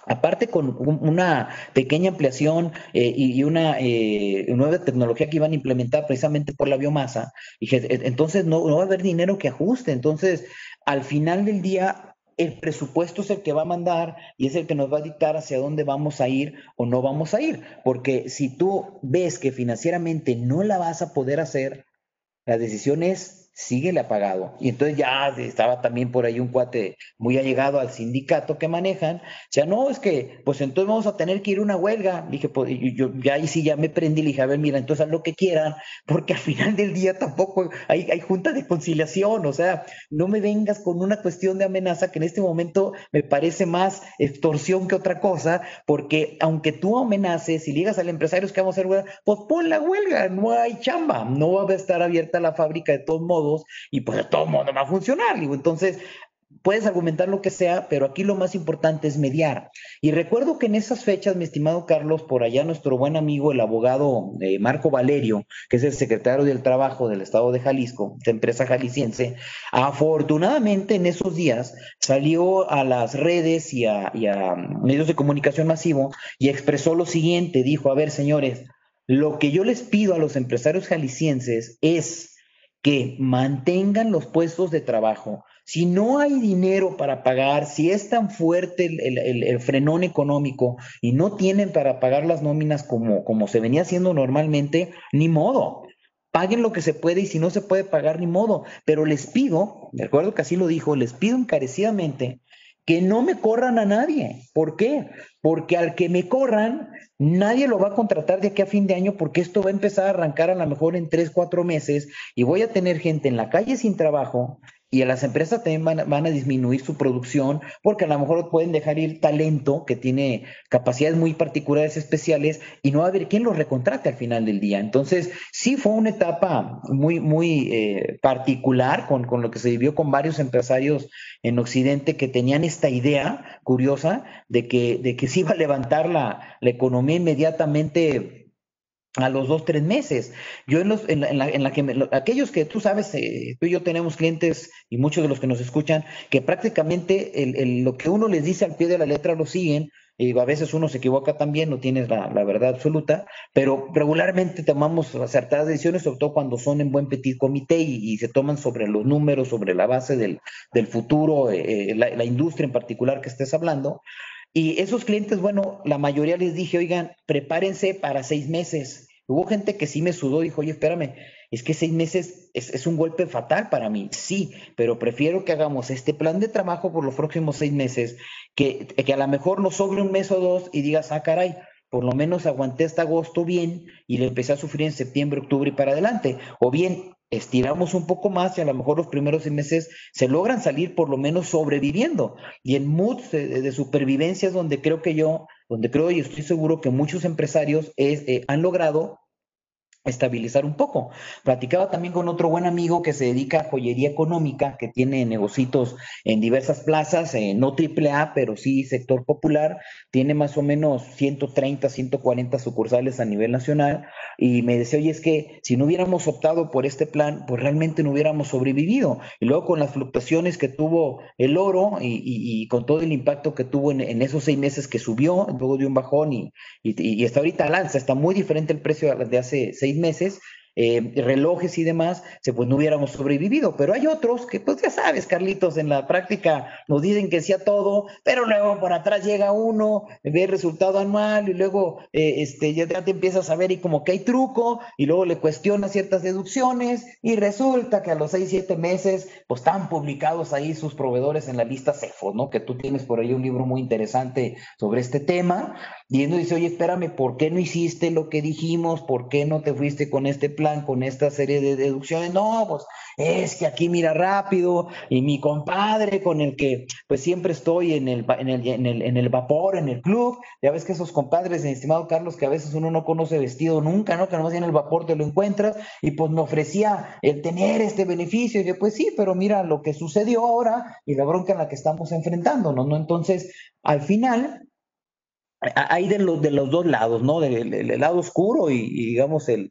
aparte con una pequeña ampliación y una nueva tecnología que iban a implementar precisamente por la biomasa, dije, entonces no va a haber dinero que ajuste. Entonces, al final del día, el presupuesto es el que va a mandar y es el que nos va a dictar hacia dónde vamos a ir o no vamos a ir. Porque si tú ves que financieramente no la vas a poder hacer, la decisión es, síguele apagado. Y entonces ya estaba también por ahí un cuate muy allegado al sindicato que manejan. O sea, no, es que, pues entonces vamos a tener que ir a una huelga. Le dije, pues yo ya ahí sí ya me prendí. Le dije, a ver, mira, entonces haz lo que quieran, porque al final del día tampoco hay junta de conciliación. O sea, no me vengas con una cuestión de amenaza que en este momento me parece más extorsión que otra cosa, porque aunque tú amenaces y le digas al empresario que vamos a hacer huelga, pues pon la huelga, no hay chamba, no va a estar abierta la fábrica de todos modos. Y pues de todo modo va a funcionar. Entonces, puedes argumentar lo que sea, pero aquí lo más importante es mediar. Y recuerdo que en esas fechas, mi estimado Carlos, por allá nuestro buen amigo, el abogado Marco Valerio, que es el secretario del Trabajo del Estado de Jalisco, de empresa jalisciense, afortunadamente en esos días salió a las redes y a medios de comunicación masivo y expresó lo siguiente. Dijo, a ver, señores, lo que yo les pido a los empresarios jaliscienses es que mantengan los puestos de trabajo. Si no hay dinero para pagar, si es tan fuerte el frenón económico y no tienen para pagar las nóminas como se venía haciendo normalmente, ni modo. Paguen lo que se puede, y si no se puede pagar, ni modo. Pero les pido, de acuerdo que así lo dijo, les pido encarecidamente que no me corran a nadie. ¿Por qué? Porque al que me corran, nadie lo va a contratar de aquí a fin de año, porque esto va a empezar a arrancar a lo mejor en 3, 4 meses y voy a tener gente en la calle sin trabajo Y a las empresas también van a disminuir su producción porque a lo mejor pueden dejar ir talento que tiene capacidades muy particulares, especiales, y no va a haber quien los recontrate al final del día. Entonces, sí fue una etapa muy particular con lo que se vivió con varios empresarios en Occidente que tenían esta idea curiosa de que se iba a levantar la economía inmediatamente a los 2-3 meses. Yo aquellos que tú sabes, tú y yo tenemos clientes y muchos de los que nos escuchan, que prácticamente lo que uno les dice al pie de la letra lo siguen. A veces uno se equivoca también, no tienes la verdad absoluta, pero regularmente tomamos acertadas decisiones, sobre todo cuando son en buen petit comité y se toman sobre los números, sobre la base del futuro, la industria en particular que estés hablando. Y esos clientes, bueno, la mayoría les dije, oigan, prepárense para 6 meses. Hubo gente que sí me sudó, dijo, oye, espérame, es que 6 meses es un golpe fatal para mí. Sí, pero prefiero que hagamos este plan de trabajo por los próximos 6 meses, que a lo mejor nos sobre un mes o dos y digas, ah, caray, por lo menos aguanté hasta agosto bien y le empecé a sufrir en septiembre, octubre y para adelante. O bien, estiramos un poco más y a lo mejor los primeros 6 meses se logran salir por lo menos sobreviviendo. Y en moods de supervivencia es donde creo y estoy seguro que muchos empresarios han logrado estabilizar un poco. Platicaba también con otro buen amigo que se dedica a joyería económica, que tiene negocios en diversas plazas, no triple A, pero sí sector popular, tiene más o menos 130, 140 sucursales a nivel nacional, y me decía, oye, es que si no hubiéramos optado por este plan, pues realmente no hubiéramos sobrevivido. Y luego con las fluctuaciones que tuvo el oro y con todo el impacto que tuvo en esos 6 meses que subió, luego dio un bajón y hasta ahorita lanza, está muy diferente el precio de hace 6 meses, relojes y demás, pues no hubiéramos sobrevivido. Pero hay otros que, pues ya sabes, Carlitos, en la práctica nos dicen que sí a todo, pero luego por atrás llega uno, ve el resultado anual y luego ya te empiezas a ver y como que hay truco y luego le cuestiona ciertas deducciones y resulta que a los 6-7 meses pues están publicados ahí sus proveedores en la lista CEFO, ¿no? Que tú tienes por ahí un libro muy interesante sobre este tema y uno dice, oye, espérame, ¿por qué no hiciste lo que dijimos? ¿Por qué no te fuiste con este plan, con esta serie de deducciones? No, pues es que aquí mira rápido y mi compadre con el que pues siempre estoy en el vapor, en el club, ya ves que esos compadres, estimado Carlos, que a veces uno no conoce vestido nunca, ¿no? Que nomás en el vapor te lo encuentras y pues me ofrecía el tener este beneficio y que pues sí, pero mira lo que sucedió ahora y la bronca en la que estamos enfrentándonos, ¿no? Entonces, al final hay de los dos lados, ¿no? Del lado oscuro y digamos el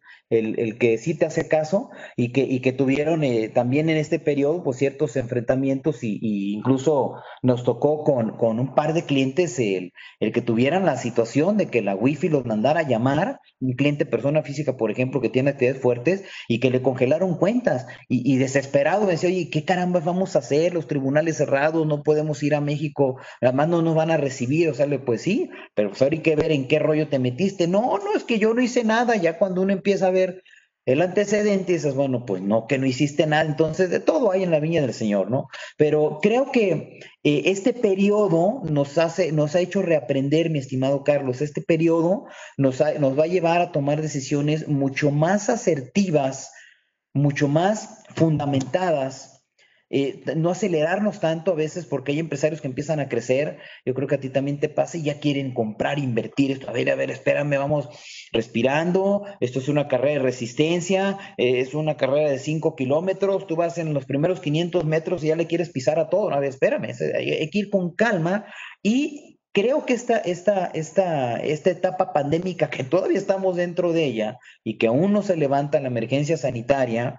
que sí te hace caso y que tuvieron también en este periodo pues ciertos enfrentamientos y incluso nos tocó con un par de clientes el que tuvieran la situación de que la wifi los mandara a llamar, un cliente persona física, por ejemplo, que tiene actividades fuertes y que le congelaron cuentas y desesperado decía, oye, ¿qué caramba vamos a hacer? Los tribunales cerrados, no podemos ir a México, además no nos van a recibir, o sea, pues sí, pero pues ahora hay que ver en qué rollo te metiste. No, es que yo no hice nada. Ya cuando uno empieza a ver el antecedente, dices, bueno, pues no, que no hiciste nada. Entonces, de todo hay en la viña del Señor, ¿no? Pero creo que este periodo nos ha hecho reaprender, mi estimado Carlos. Este periodo nos va a llevar a tomar decisiones mucho más asertivas, mucho más fundamentadas. No acelerarnos tanto a veces porque hay empresarios que empiezan a crecer, yo creo que a ti también te pasa y ya quieren comprar, invertir, esto, a ver, espérame, vamos respirando, esto es una carrera de resistencia, es una carrera de 5 kilómetros, tú vas en los primeros 500 metros y ya le quieres pisar a todo, a ver, espérame, hay que ir con calma y creo que esta etapa pandémica que todavía estamos dentro de ella y que aún no se levanta la emergencia sanitaria,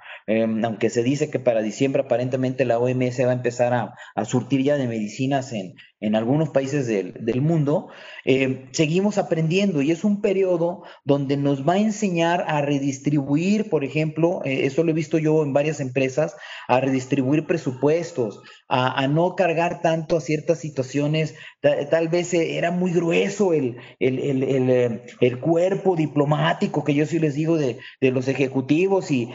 aunque se dice que para diciembre aparentemente la OMS va a empezar a surtir ya de medicinas en algunos países del mundo, seguimos aprendiendo y es un periodo donde nos va a enseñar a redistribuir, por ejemplo, eso lo he visto yo en varias empresas, a redistribuir presupuestos, a no cargar tanto a ciertas situaciones, tal vez era muy grueso el cuerpo diplomático, que yo sí les digo, de los ejecutivos y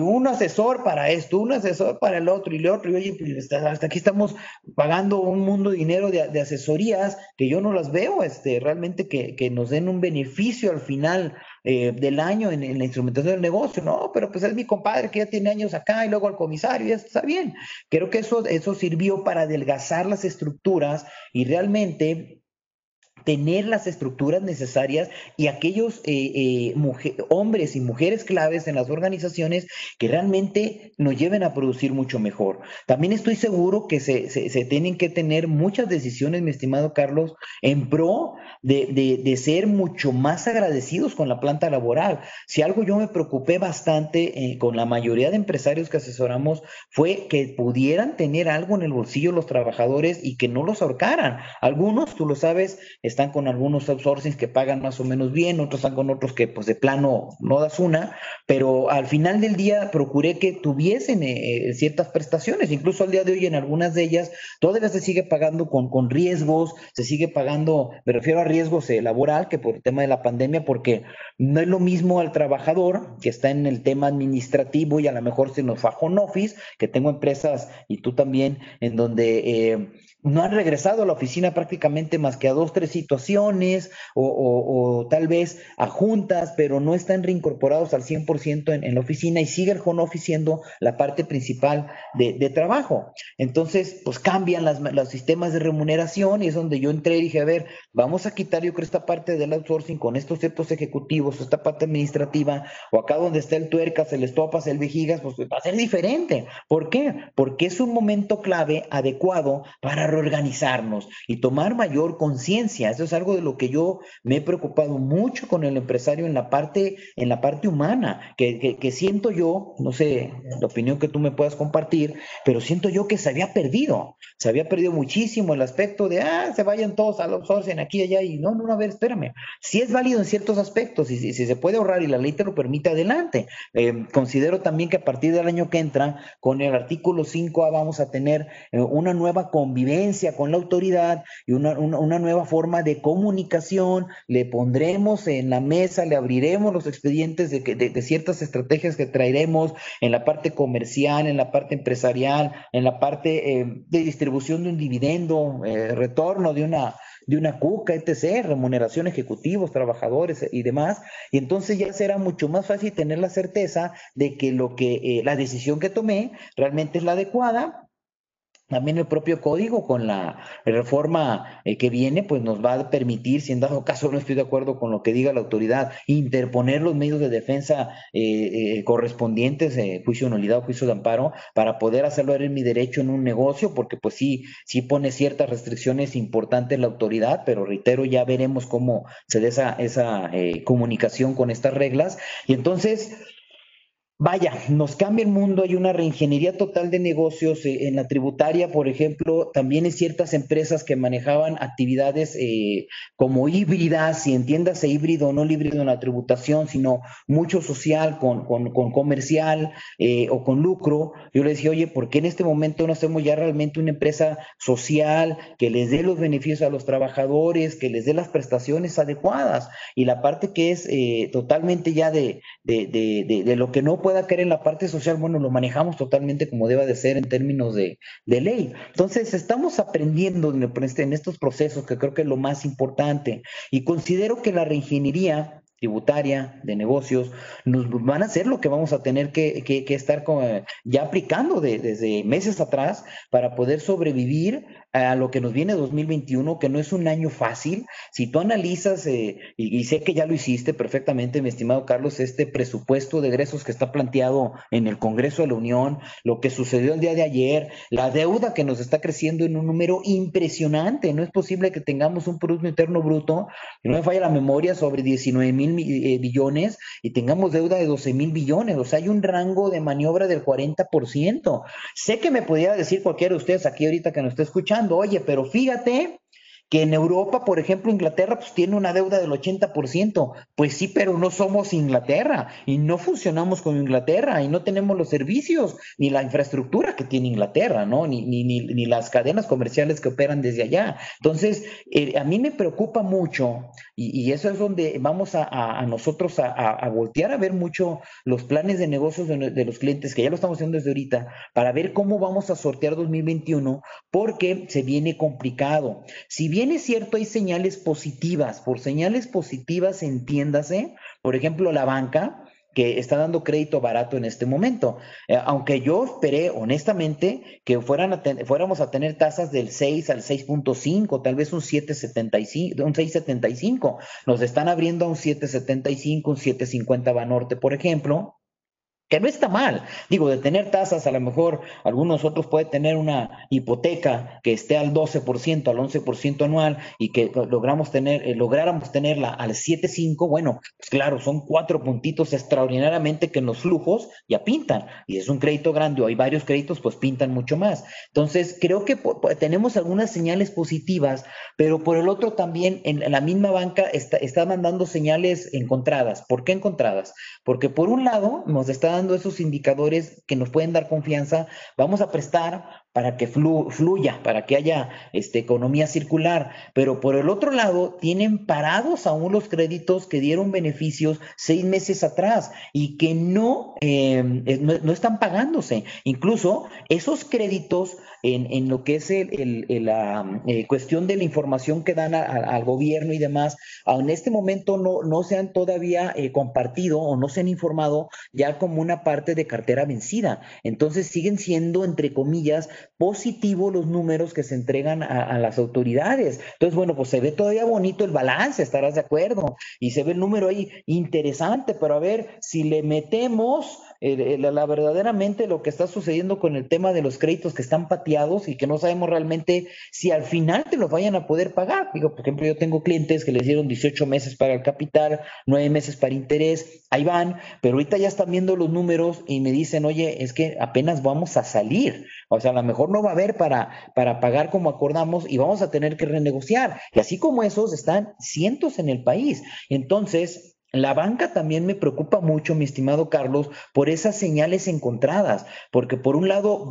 un asesor para esto, un asesor para el otro y el otro, y oye, pues hasta aquí estamos pagando un mundo de dinero de asesorías que yo no las veo realmente que nos den un beneficio al final del año en la instrumentación del negocio. No, pero pues es mi compadre que ya tiene años acá y luego al comisario, ya está bien. Creo que eso sirvió para adelgazar las estructuras y realmente tener las estructuras necesarias y aquellos hombres y mujeres claves en las organizaciones que realmente nos lleven a producir mucho mejor. También estoy seguro que se tienen que tener muchas decisiones, mi estimado Carlos, en pro de ser mucho más agradecidos con la planta laboral. Si algo yo me preocupé bastante con la mayoría de empresarios que asesoramos fue que pudieran tener algo en el bolsillo los trabajadores y que no los ahorcaran. Algunos, tú lo sabes, están con algunos outsourcings que pagan más o menos bien, otros están con otros que pues de plano no das una, pero al final del día procuré que tuviesen ciertas prestaciones, incluso al día de hoy en algunas de ellas todavía se sigue pagando con riesgos, se sigue pagando, me refiero a riesgos laboral que por el tema de la pandemia, porque no es lo mismo al trabajador que está en el tema administrativo y a lo mejor se nos fajó un office, que tengo empresas y tú también, en donde no han regresado a la oficina prácticamente más que a 2, 3 situaciones o tal vez a juntas, pero no están reincorporados al 100% en la oficina y sigue el home office siendo la parte principal de trabajo. Entonces, pues cambian los sistemas de remuneración y es donde yo entré y dije, a ver, vamos a quitar yo creo esta parte del outsourcing con estos ciertos ejecutivos, esta parte administrativa, o acá donde está el tuercas, el estopas, el vejigas, pues va a ser diferente. ¿Por qué? Porque es un momento clave adecuado para reorganizarnos y tomar mayor conciencia. Eso es algo de lo que yo me he preocupado mucho con el empresario en la parte humana, que siento yo, no sé la opinión que tú me puedas compartir, pero siento yo que se había perdido muchísimo el aspecto de, se vayan todos al outsourcing aquí y allá, y no, a ver, espérame. Sí es válido en ciertos aspectos, y si se puede ahorrar y la ley te lo permite, adelante. Considero también que a partir del año que entra, con el artículo 5A vamos a tener una nueva convivencia con la autoridad y una nueva forma de comunicación, le pondremos en la mesa, le abriremos los expedientes de ciertas estrategias que traeremos en la parte comercial, en la parte empresarial, en la parte de distribución de un dividendo, retorno de una cuca, etc., remuneración ejecutivos, trabajadores y demás, y entonces ya será mucho más fácil tener la certeza de que la decisión que tomé realmente es la adecuada. También el propio código con la reforma que viene, pues nos va a permitir, si en dado caso no estoy de acuerdo con lo que diga la autoridad, interponer los medios de defensa correspondientes, juicio de nulidad o juicio de amparo, para poder hacerlo en mi derecho en un negocio, porque pues sí pone ciertas restricciones importantes la autoridad, pero reitero, ya veremos cómo se da esa comunicación con estas reglas. Y entonces, vaya, nos cambia el mundo, hay una reingeniería total de negocios en la tributaria, por ejemplo, también hay ciertas empresas que manejaban actividades como híbridas, y entiéndase híbrido o no híbrido en la tributación, sino mucho social con comercial o con lucro. Yo le decía, oye, ¿por qué en este momento no hacemos ya realmente una empresa social que les dé los beneficios a los trabajadores, que les dé las prestaciones adecuadas? Y la parte que es totalmente ya de lo que no pueda caer en la parte social, bueno, lo manejamos totalmente como deba de ser en términos de ley. Entonces, estamos aprendiendo en estos procesos, que creo que es lo más importante, y considero que la reingeniería tributaria, de negocios, nos van a ser lo que vamos a tener que estar ya aplicando desde meses atrás para poder sobrevivir a lo que nos viene 2021, que no es un año fácil. Si tú analizas, y sé que ya lo hiciste perfectamente, mi estimado Carlos, este presupuesto de egresos que está planteado en el Congreso de la Unión, lo que sucedió el día de ayer, la deuda que nos está creciendo en un número impresionante, no es posible que tengamos un Producto Interno Bruto, que no me falla la memoria, sobre 19 mil billones y tengamos deuda de 12 mil billones, o sea, hay un rango de maniobra del 40%. Sé que me podría decir cualquiera de ustedes aquí ahorita que nos está escuchando, oye, pero fíjate que en Europa, por ejemplo, Inglaterra pues tiene una deuda del 80%. Pues sí, pero no somos Inglaterra y no funcionamos con Inglaterra y no tenemos los servicios ni la infraestructura que tiene Inglaterra, ¿no? Ni las cadenas comerciales que operan desde allá. Entonces, a mí me preocupa mucho y eso es donde vamos a nosotros a voltear a ver mucho los planes de negocios de los clientes, que ya lo estamos haciendo desde ahorita, para ver cómo vamos a sortear 2021, porque se viene complicado. Si bien bien es cierto, hay señales positivas. Por señales positivas entiéndase, por ejemplo, la banca, que está dando crédito barato en este momento. Aunque yo esperé, honestamente, que fuéramos a tener tasas del 6 al 6.5, tal vez un 7.75, un 6.75. Nos están abriendo a un 7.75, un 7.50 Banorte, por ejemplo, que no está mal. Digo, de tener tasas, a lo mejor algunos otros pueden tener una hipoteca que esté al 12%, al 11% anual y que lográramos tenerla al 7.5, bueno, pues claro, son 4 puntitos extraordinariamente que en los flujos ya pintan. Y es un crédito grande o hay varios créditos, pues pintan mucho más. Entonces, creo que tenemos algunas señales positivas, pero por el otro también en la misma banca está mandando señales encontradas. ¿Por qué encontradas? Porque por un lado nos está dando esos indicadores que nos pueden dar confianza, vamos a prestar para que fluya, para que haya economía circular, pero por el otro lado tienen parados aún los créditos que dieron beneficios 6 meses atrás y que no están pagándose. Incluso esos créditos en lo que es la cuestión de la información que dan al gobierno y demás, en este momento no se han todavía compartido o no se han informado ya como una parte de cartera vencida. Entonces siguen siendo, entre comillas, positivos los números que se entregan a las autoridades. Entonces, bueno, pues se ve todavía bonito el balance, estarás de acuerdo, y se ve el número ahí interesante, pero a ver si le metemos verdaderamente lo que está sucediendo con el tema de los créditos que están pateados y que no sabemos realmente si al final te los vayan a poder pagar. Digo, por ejemplo, yo tengo clientes que les dieron 18 meses para el capital, 9 meses para interés, ahí van, pero ahorita ya están viendo los números y me dicen, oye, es que apenas vamos a salir, o sea, a lo mejor no va a haber para pagar como acordamos y vamos a tener que renegociar. Y así como esos están cientos en el país. Entonces, la banca también me preocupa mucho, mi estimado Carlos, por esas señales encontradas, porque por un lado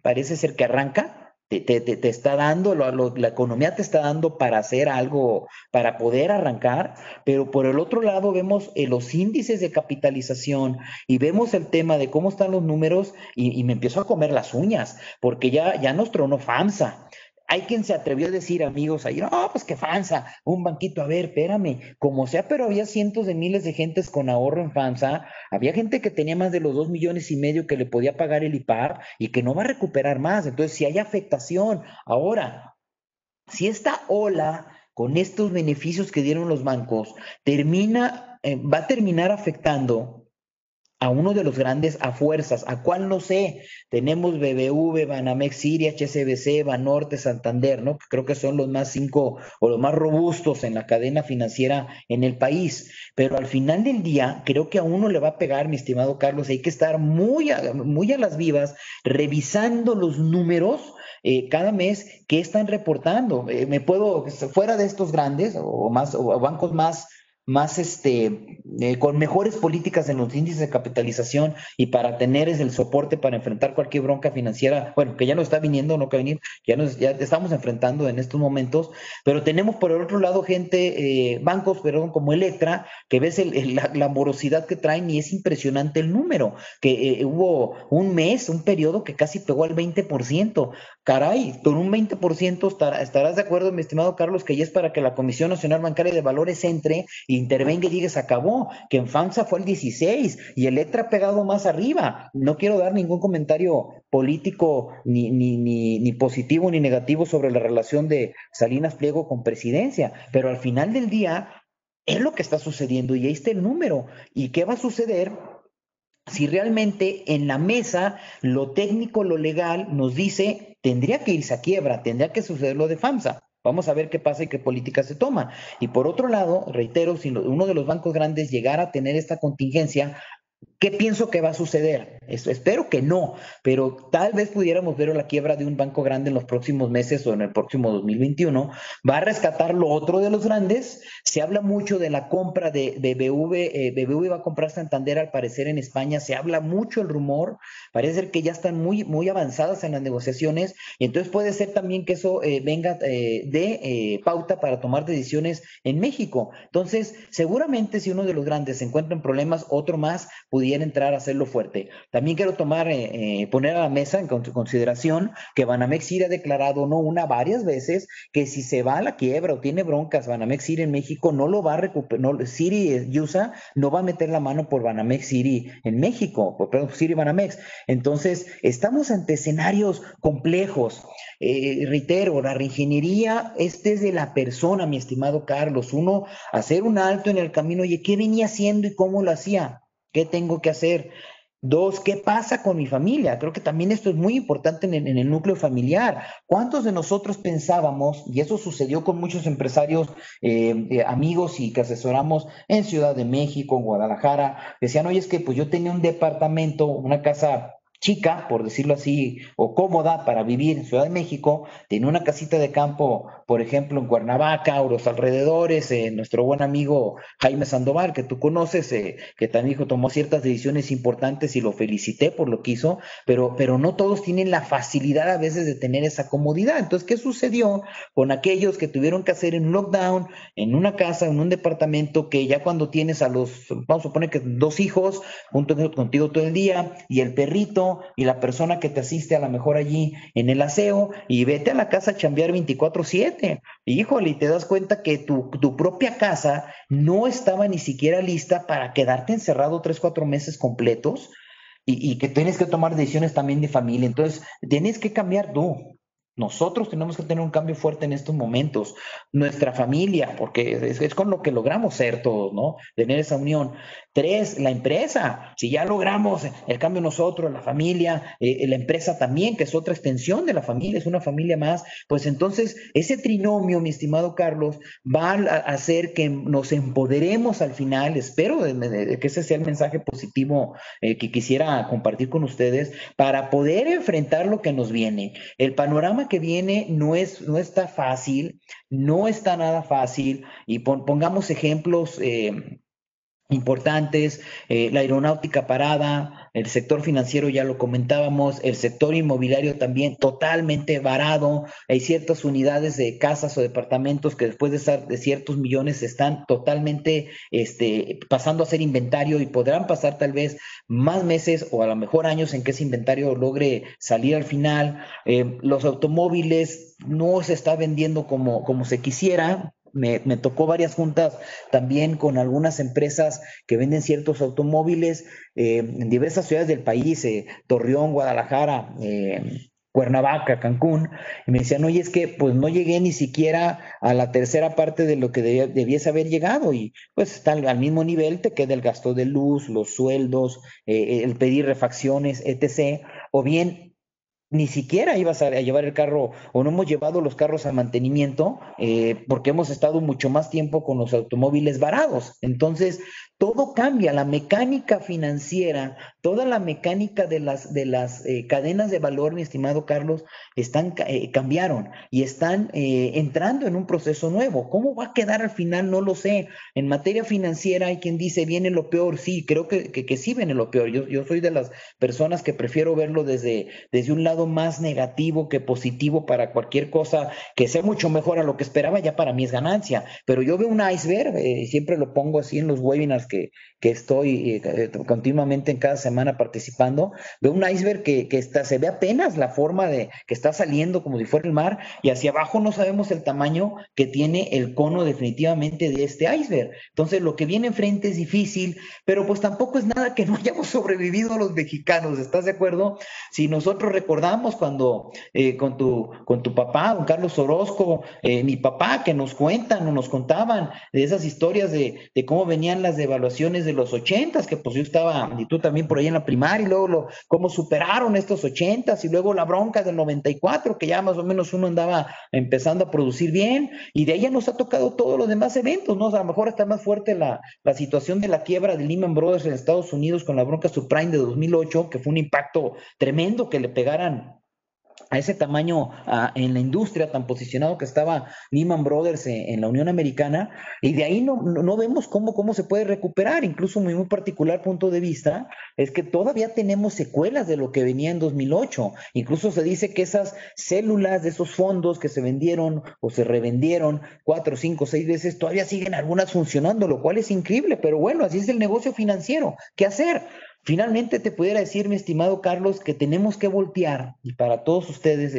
parece ser que arranca, te está dando, la economía te está dando para hacer algo, para poder arrancar, pero por el otro lado vemos los índices de capitalización y vemos el tema de cómo están los números y me empiezo a comer las uñas, porque ya nos tronó FAMSA. Hay quien se atrevió a decir, amigos, ahí, no, pues que FAMSA, un banquito, a ver, espérame, como sea, pero había cientos de miles de gentes con ahorro en FAMSA, había gente que tenía más de los 2,5 millones que le podía pagar el IPAD y que no va a recuperar más. Entonces, si hay afectación, ahora, si esta ola con estos beneficios que dieron los bancos va a terminar afectando a uno de los grandes a fuerzas, a cuál no sé, tenemos BBV, Banamex, Citi, HSBC, Banorte, Santander, ¿no? Creo que son los más 5 o los más robustos en la cadena financiera en el país, pero al final del día creo que a uno le va a pegar, mi estimado Carlos, hay que estar muy a las vivas revisando los números cada mes que están reportando. Fuera de estos grandes o bancos más con mejores políticas en los índices de capitalización y para tener el soporte para enfrentar cualquier bronca financiera, bueno, que ya no está viniendo, no que va a venir, ya estamos enfrentando en estos momentos, pero tenemos por el otro lado bancos, perdón, como Elektra, que ves la morosidad que traen y es impresionante el número, que hubo un periodo que casi pegó al 20%, caray, con un 20% estarás de acuerdo, mi estimado Carlos, que ya es para que la Comisión Nacional Bancaria de Valores entre intervenga y diga, se acabó, que en FAMSA fue el 16 y Elektra ha pegado más arriba. No quiero dar ningún comentario político ni positivo ni negativo sobre la relación de Salinas Pliego con presidencia, pero al final del día es lo que está sucediendo y ahí está el número. ¿Y qué va a suceder si realmente en la mesa lo técnico, lo legal nos dice tendría que irse a quiebra, tendría que suceder lo de FAMSA? Vamos a ver qué pasa y qué políticas se toman. Y por otro lado, reitero, si uno de los bancos grandes llegara a tener esta contingencia, ¿qué pienso que va a suceder? Espero que no, pero tal vez pudiéramos ver la quiebra de un banco grande en los próximos meses o en el próximo 2021. Va a rescatar lo otro de los grandes. Se habla mucho de la compra de BBV. BBV va a comprar Santander, al parecer, en España. Se habla mucho el rumor. Parece ser que ya están muy avanzadas en las negociaciones. Y entonces puede ser también que eso venga de pauta para tomar decisiones en México. Entonces, seguramente si uno de los grandes se encuentra en problemas, otro más pudiera entrar a hacerlo fuerte. También quiero poner a la mesa en consideración que Banamex ha declarado varias veces que si se va a la quiebra o tiene broncas Banamex City en México, no lo va a recuperar, City USA no va a meter la mano por Banamex City en México, perdón, City Banamex. Entonces, estamos ante escenarios complejos. Reitero, la reingeniería es de la persona, mi estimado Carlos. Uno, hacer un alto en el camino, oye, ¿qué venía haciendo y cómo lo hacía? ¿Qué tengo que hacer? Dos, ¿qué pasa con mi familia? Creo que también esto es muy importante en el núcleo familiar. ¿Cuántos de nosotros pensábamos, y eso sucedió con muchos empresarios, amigos y que asesoramos en Ciudad de México, en Guadalajara, decían, oye, es que pues yo tenía un departamento, una casa chica, por decirlo así, o cómoda para vivir en Ciudad de México, tenía una casita de campo, por ejemplo, en Cuernavaca o los alrededores, nuestro buen amigo Jaime Sandoval, que tú conoces, que también tomó ciertas decisiones importantes y lo felicité por lo que hizo, pero no todos tienen la facilidad a veces de tener esa comodidad. Entonces, ¿qué sucedió con aquellos que tuvieron que hacer un lockdown en una casa, en un departamento, que ya cuando tienes a los, vamos a suponer que 2 hijos junto contigo todo el día, y el perrito, y la persona que te asiste a lo mejor allí en el aseo, y vete a la casa a chambear 24/7. Híjole, y te das cuenta que tu propia casa no estaba ni siquiera lista para quedarte encerrado 3-4 meses completos, y que tienes que tomar decisiones también de familia. Entonces, tienes que cambiar tú. Nosotros tenemos que tener un cambio fuerte en estos momentos, nuestra familia, porque es con lo que logramos ser todos, ¿no? Tener esa unión. 3, la empresa. Si ya logramos el cambio nosotros, la familia, la empresa también, que es otra extensión de la familia, es una familia más, pues entonces ese trinomio, mi estimado Carlos, va a hacer que nos empoderemos al final. Espero que ese sea el mensaje positivo que quisiera compartir con ustedes para poder enfrentar lo que nos viene. El panorama que viene no está fácil, no está nada fácil, y pongamos ejemplos importantes, la aeronáutica parada, el sector financiero ya lo comentábamos, el sector inmobiliario también totalmente varado, hay ciertas unidades de casas o departamentos que después de estar de ciertos millones están totalmente pasando a ser inventario, y podrán pasar tal vez más meses o a lo mejor años en que ese inventario logre salir al final. Los automóviles no se está vendiendo como se quisiera. Me tocó varias juntas también con algunas empresas que venden ciertos automóviles en diversas ciudades del país, Torreón, Guadalajara, Cuernavaca, Cancún, y me decían, oye, es que pues no llegué ni siquiera a la tercera parte de lo que debiese haber llegado, y pues está al mismo nivel, te queda el gasto de luz, los sueldos, el pedir refacciones, etc. O bien, ni siquiera ibas a llevar el carro, o no hemos llevado los carros a mantenimiento, porque hemos estado mucho más tiempo con los automóviles varados. Entonces, todo cambia, la mecánica financiera, toda la mecánica de las cadenas de valor, mi estimado Carlos, cambiaron y están entrando en un proceso nuevo. ¿Cómo va a quedar al final? No lo sé. En materia financiera hay quien dice, viene lo peor. Sí, creo que sí viene lo peor. Yo soy de las personas que prefiero verlo desde un lado más negativo que positivo. Para cualquier cosa que sea mucho mejor a lo que esperaba, ya para mí es ganancia, pero yo veo un iceberg, siempre lo pongo así en los webinars que estoy continuamente en cada semana participando. Veo un iceberg que se ve apenas la forma de que está saliendo como si fuera el mar, y hacia abajo no sabemos el tamaño que tiene el cono definitivamente de este iceberg. Entonces, lo que viene enfrente es difícil, pero pues tampoco es nada que no hayamos sobrevivido los mexicanos. ¿Estás de acuerdo? Si nosotros recordamos cuando con tu papá, don Carlos Orozco, mi papá, que nos cuentan o nos contaban de esas historias de cómo venían las devaluaciones de los 80s, que pues yo estaba, y tú también por ahí en la primaria, y luego cómo superaron estos 80s, y luego la bronca del 94, que ya más o menos uno andaba empezando a producir bien, y de ahí ya nos ha tocado todos los demás eventos, ¿no? O sea, a lo mejor está más fuerte la situación de la quiebra de Lehman Brothers en Estados Unidos con la bronca subprime de 2008, que fue un impacto tremendo que le pegaran a ese tamaño en la industria, tan posicionado que estaba Lehman Brothers en la Unión Americana, y de ahí no vemos cómo se puede recuperar. Incluso mi muy particular punto de vista es que todavía tenemos secuelas de lo que venía en 2008. Incluso se dice que esas células de esos fondos que se vendieron o se revendieron 4, 5, 6 veces, todavía siguen algunas funcionando, lo cual es increíble, pero bueno, así es el negocio financiero. ¿Qué hacer? Finalmente te pudiera decir, mi estimado Carlos, que tenemos que voltear, y para todos ustedes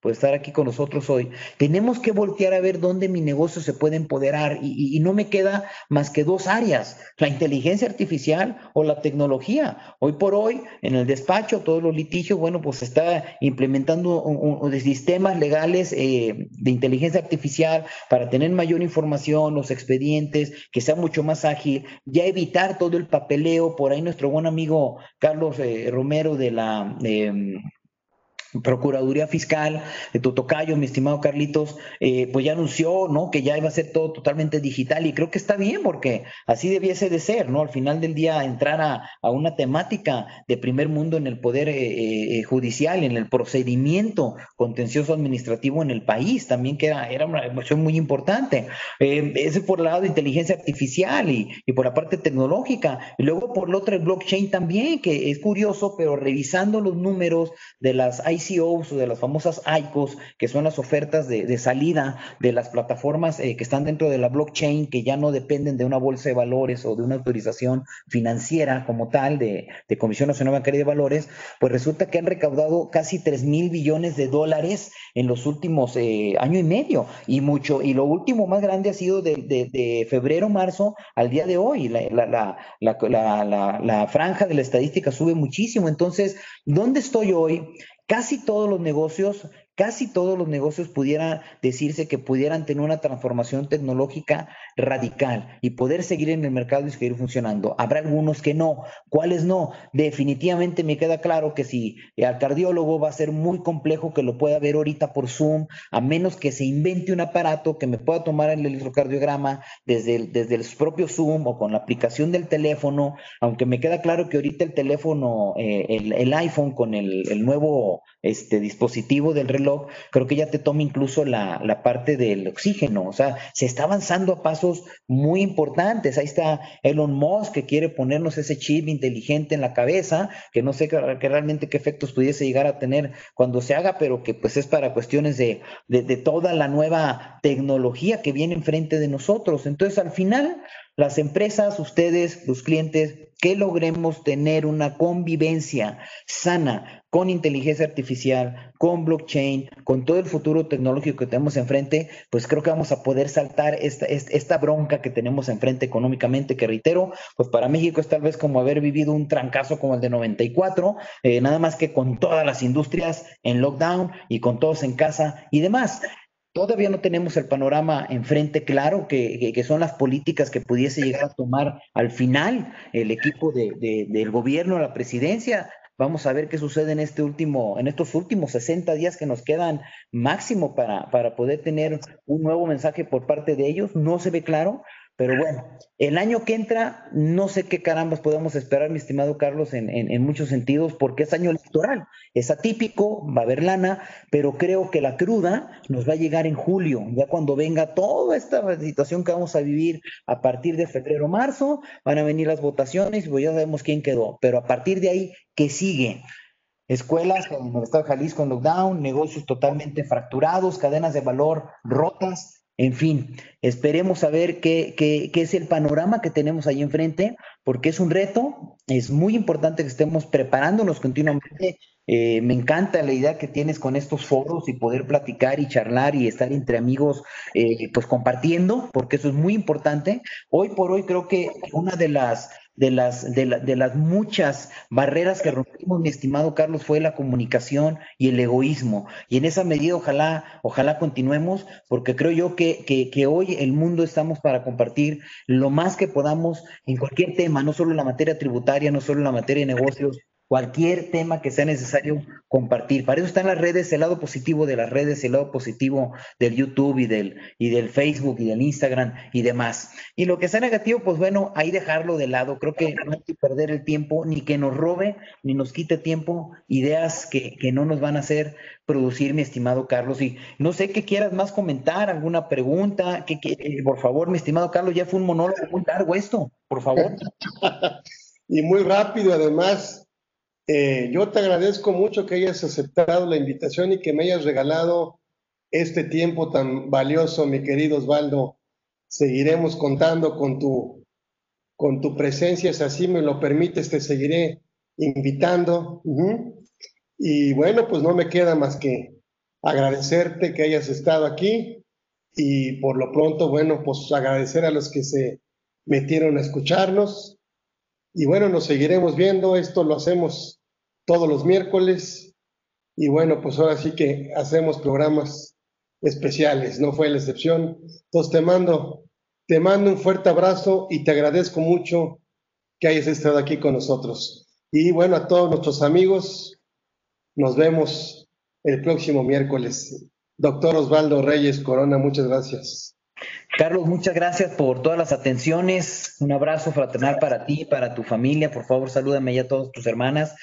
por estar aquí con nosotros hoy, tenemos que voltear a ver dónde mi negocio se puede empoderar y no me queda más que dos áreas, la inteligencia artificial o la tecnología. Hoy por hoy, en el despacho, todos los litigios, bueno, pues se está implementando sistemas legales de inteligencia artificial para tener mayor información, los expedientes, que sea mucho más ágil, ya evitar todo el papeleo. Por ahí nuestro buen amigo Carlos Romero de la... Procuraduría Fiscal, de tu tocayo, mi estimado Carlitos, pues ya anunció, ¿no?, que ya iba a ser todo totalmente digital, y creo que está bien porque así debiese de ser, ¿no? Al final del día entrar a una temática de primer mundo en el poder judicial, en el procedimiento contencioso administrativo en el país, también que era una cuestión muy importante. Ese por el lado de inteligencia artificial y por la parte tecnológica. Y luego por el otro el blockchain también, que es curioso, pero revisando los números de las ICOs o de las famosas ICOs, que son las ofertas de salida de las plataformas que están dentro de la blockchain, que ya no dependen de una bolsa de valores o de una autorización financiera como tal de Comisión Nacional Bancaria de Valores, pues resulta que han recaudado casi $3,000 billones en los últimos año y medio, y mucho, y lo último más grande ha sido de febrero, marzo al día de hoy. La franja de la estadística sube muchísimo. Entonces, ¿dónde estoy hoy? Casi todos los negocios pudiera decirse que pudieran tener una transformación tecnológica radical y poder seguir en el mercado y seguir funcionando. Habrá algunos que no. ¿Cuáles no? Definitivamente me queda claro que si al cardiólogo va a ser muy complejo que lo pueda ver ahorita por Zoom, a menos que se invente un aparato que me pueda tomar el electrocardiograma desde el propio Zoom o con la aplicación del teléfono, aunque me queda claro que ahorita el teléfono, el iPhone con el nuevo dispositivo del reloj, creo que ya te toma incluso la parte del oxígeno. O sea, se está avanzando a pasos muy importantes. Ahí está Elon Musk, que quiere ponernos ese chip inteligente en la cabeza, que no sé que realmente qué efectos pudiese llegar a tener cuando se haga, pero que pues es para cuestiones de toda la nueva tecnología que viene enfrente de nosotros. Entonces, al final, las empresas, ustedes, los clientes, que logremos tener una convivencia sana con inteligencia artificial, con blockchain, con todo el futuro tecnológico que tenemos enfrente, pues creo que vamos a poder saltar esta bronca que tenemos enfrente económicamente, que reitero, pues para México es tal vez como haber vivido un trancazo como el de 94, nada más que con todas las industrias en lockdown y con todos en casa y demás. Todavía no tenemos el panorama enfrente claro, que son las políticas que pudiese llegar a tomar al final el equipo del gobierno, la presidencia. Vamos a ver qué sucede en estos últimos 60 días que nos quedan máximo para poder tener un nuevo mensaje por parte de ellos. No se ve claro, pero bueno, el año que entra no sé qué carambas podemos esperar, mi estimado Carlos, en muchos sentidos, porque es año electoral, es atípico, va a haber lana, pero creo que la cruda nos va a llegar en julio, ya cuando venga toda esta situación que vamos a vivir a partir de febrero, marzo, van a venir las votaciones, pues ya sabemos quién quedó, pero a partir de ahí, ¿qué sigue? Escuelas en el estado de Jalisco en lockdown, negocios totalmente fracturados, cadenas de valor rotas. En fin, esperemos a ver qué es el panorama que tenemos ahí enfrente, porque es un reto, es muy importante que estemos preparándonos continuamente. Me encanta la idea que tienes con estos foros y poder platicar y charlar y estar entre amigos, pues compartiendo, porque eso es muy importante. Hoy por hoy creo que una de las muchas barreras que rompimos, mi estimado Carlos, fue la comunicación y el egoísmo. Y en esa medida ojalá continuemos, porque creo yo que hoy el mundo estamos para compartir lo más que podamos en cualquier tema, no solo en la materia tributaria, no solo en la materia de negocios, cualquier tema que sea necesario compartir. Para eso están las redes, el lado positivo de las redes, el lado positivo del YouTube y del Facebook y del Instagram y demás. Y lo que sea negativo, pues bueno, ahí dejarlo de lado. Creo que no hay que perder el tiempo, ni que nos robe, ni nos quite tiempo, ideas que no nos van a hacer producir, mi estimado Carlos. Y no sé qué quieras más comentar, alguna pregunta, por favor, mi estimado Carlos, ya fue un monólogo muy largo esto, por favor. Y muy rápido, además. Yo te agradezco mucho que hayas aceptado la invitación y que me hayas regalado este tiempo tan valioso, mi querido Oswaldo. Seguiremos contando con tu con tu presencia, si así me lo permites, te seguiré invitando. Y bueno, pues no me queda más que agradecerte que hayas estado aquí y por lo pronto, bueno, pues agradecer a los que se metieron a escucharnos. Y bueno, nos seguiremos viendo, esto lo hacemos todos los miércoles. Y bueno, pues ahora sí que hacemos programas especiales, no fue la excepción. Entonces te mando un fuerte abrazo y te agradezco mucho que hayas estado aquí con nosotros. Y bueno, a todos nuestros amigos, nos vemos el próximo miércoles. Doctor Oswaldo Reyes Corona, muchas gracias. Carlos, muchas gracias por todas las atenciones. Un abrazo fraternal para ti, para tu familia. Por favor, salúdame ya a todas tus hermanas.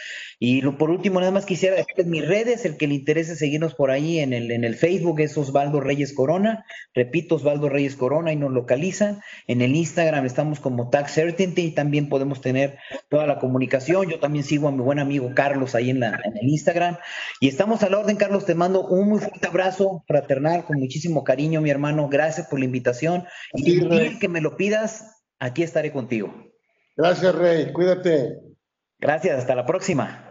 Y por último, nada más quisiera decirles mis redes. El que le interese seguirnos por ahí en el Facebook es Oswaldo Reyes Corona. Repito, Oswaldo Reyes Corona, y nos localizan. En el Instagram estamos como Tax Certainty y también podemos tener toda la comunicación. Yo también sigo a mi buen amigo Carlos ahí en el Instagram. Y estamos a la orden, Carlos. Te mando un muy fuerte abrazo fraternal, con muchísimo cariño, mi hermano. Gracias por la invitación. Y el día que me lo pidas, aquí estaré contigo. Gracias, Rey. Cuídate. Gracias. Hasta la próxima.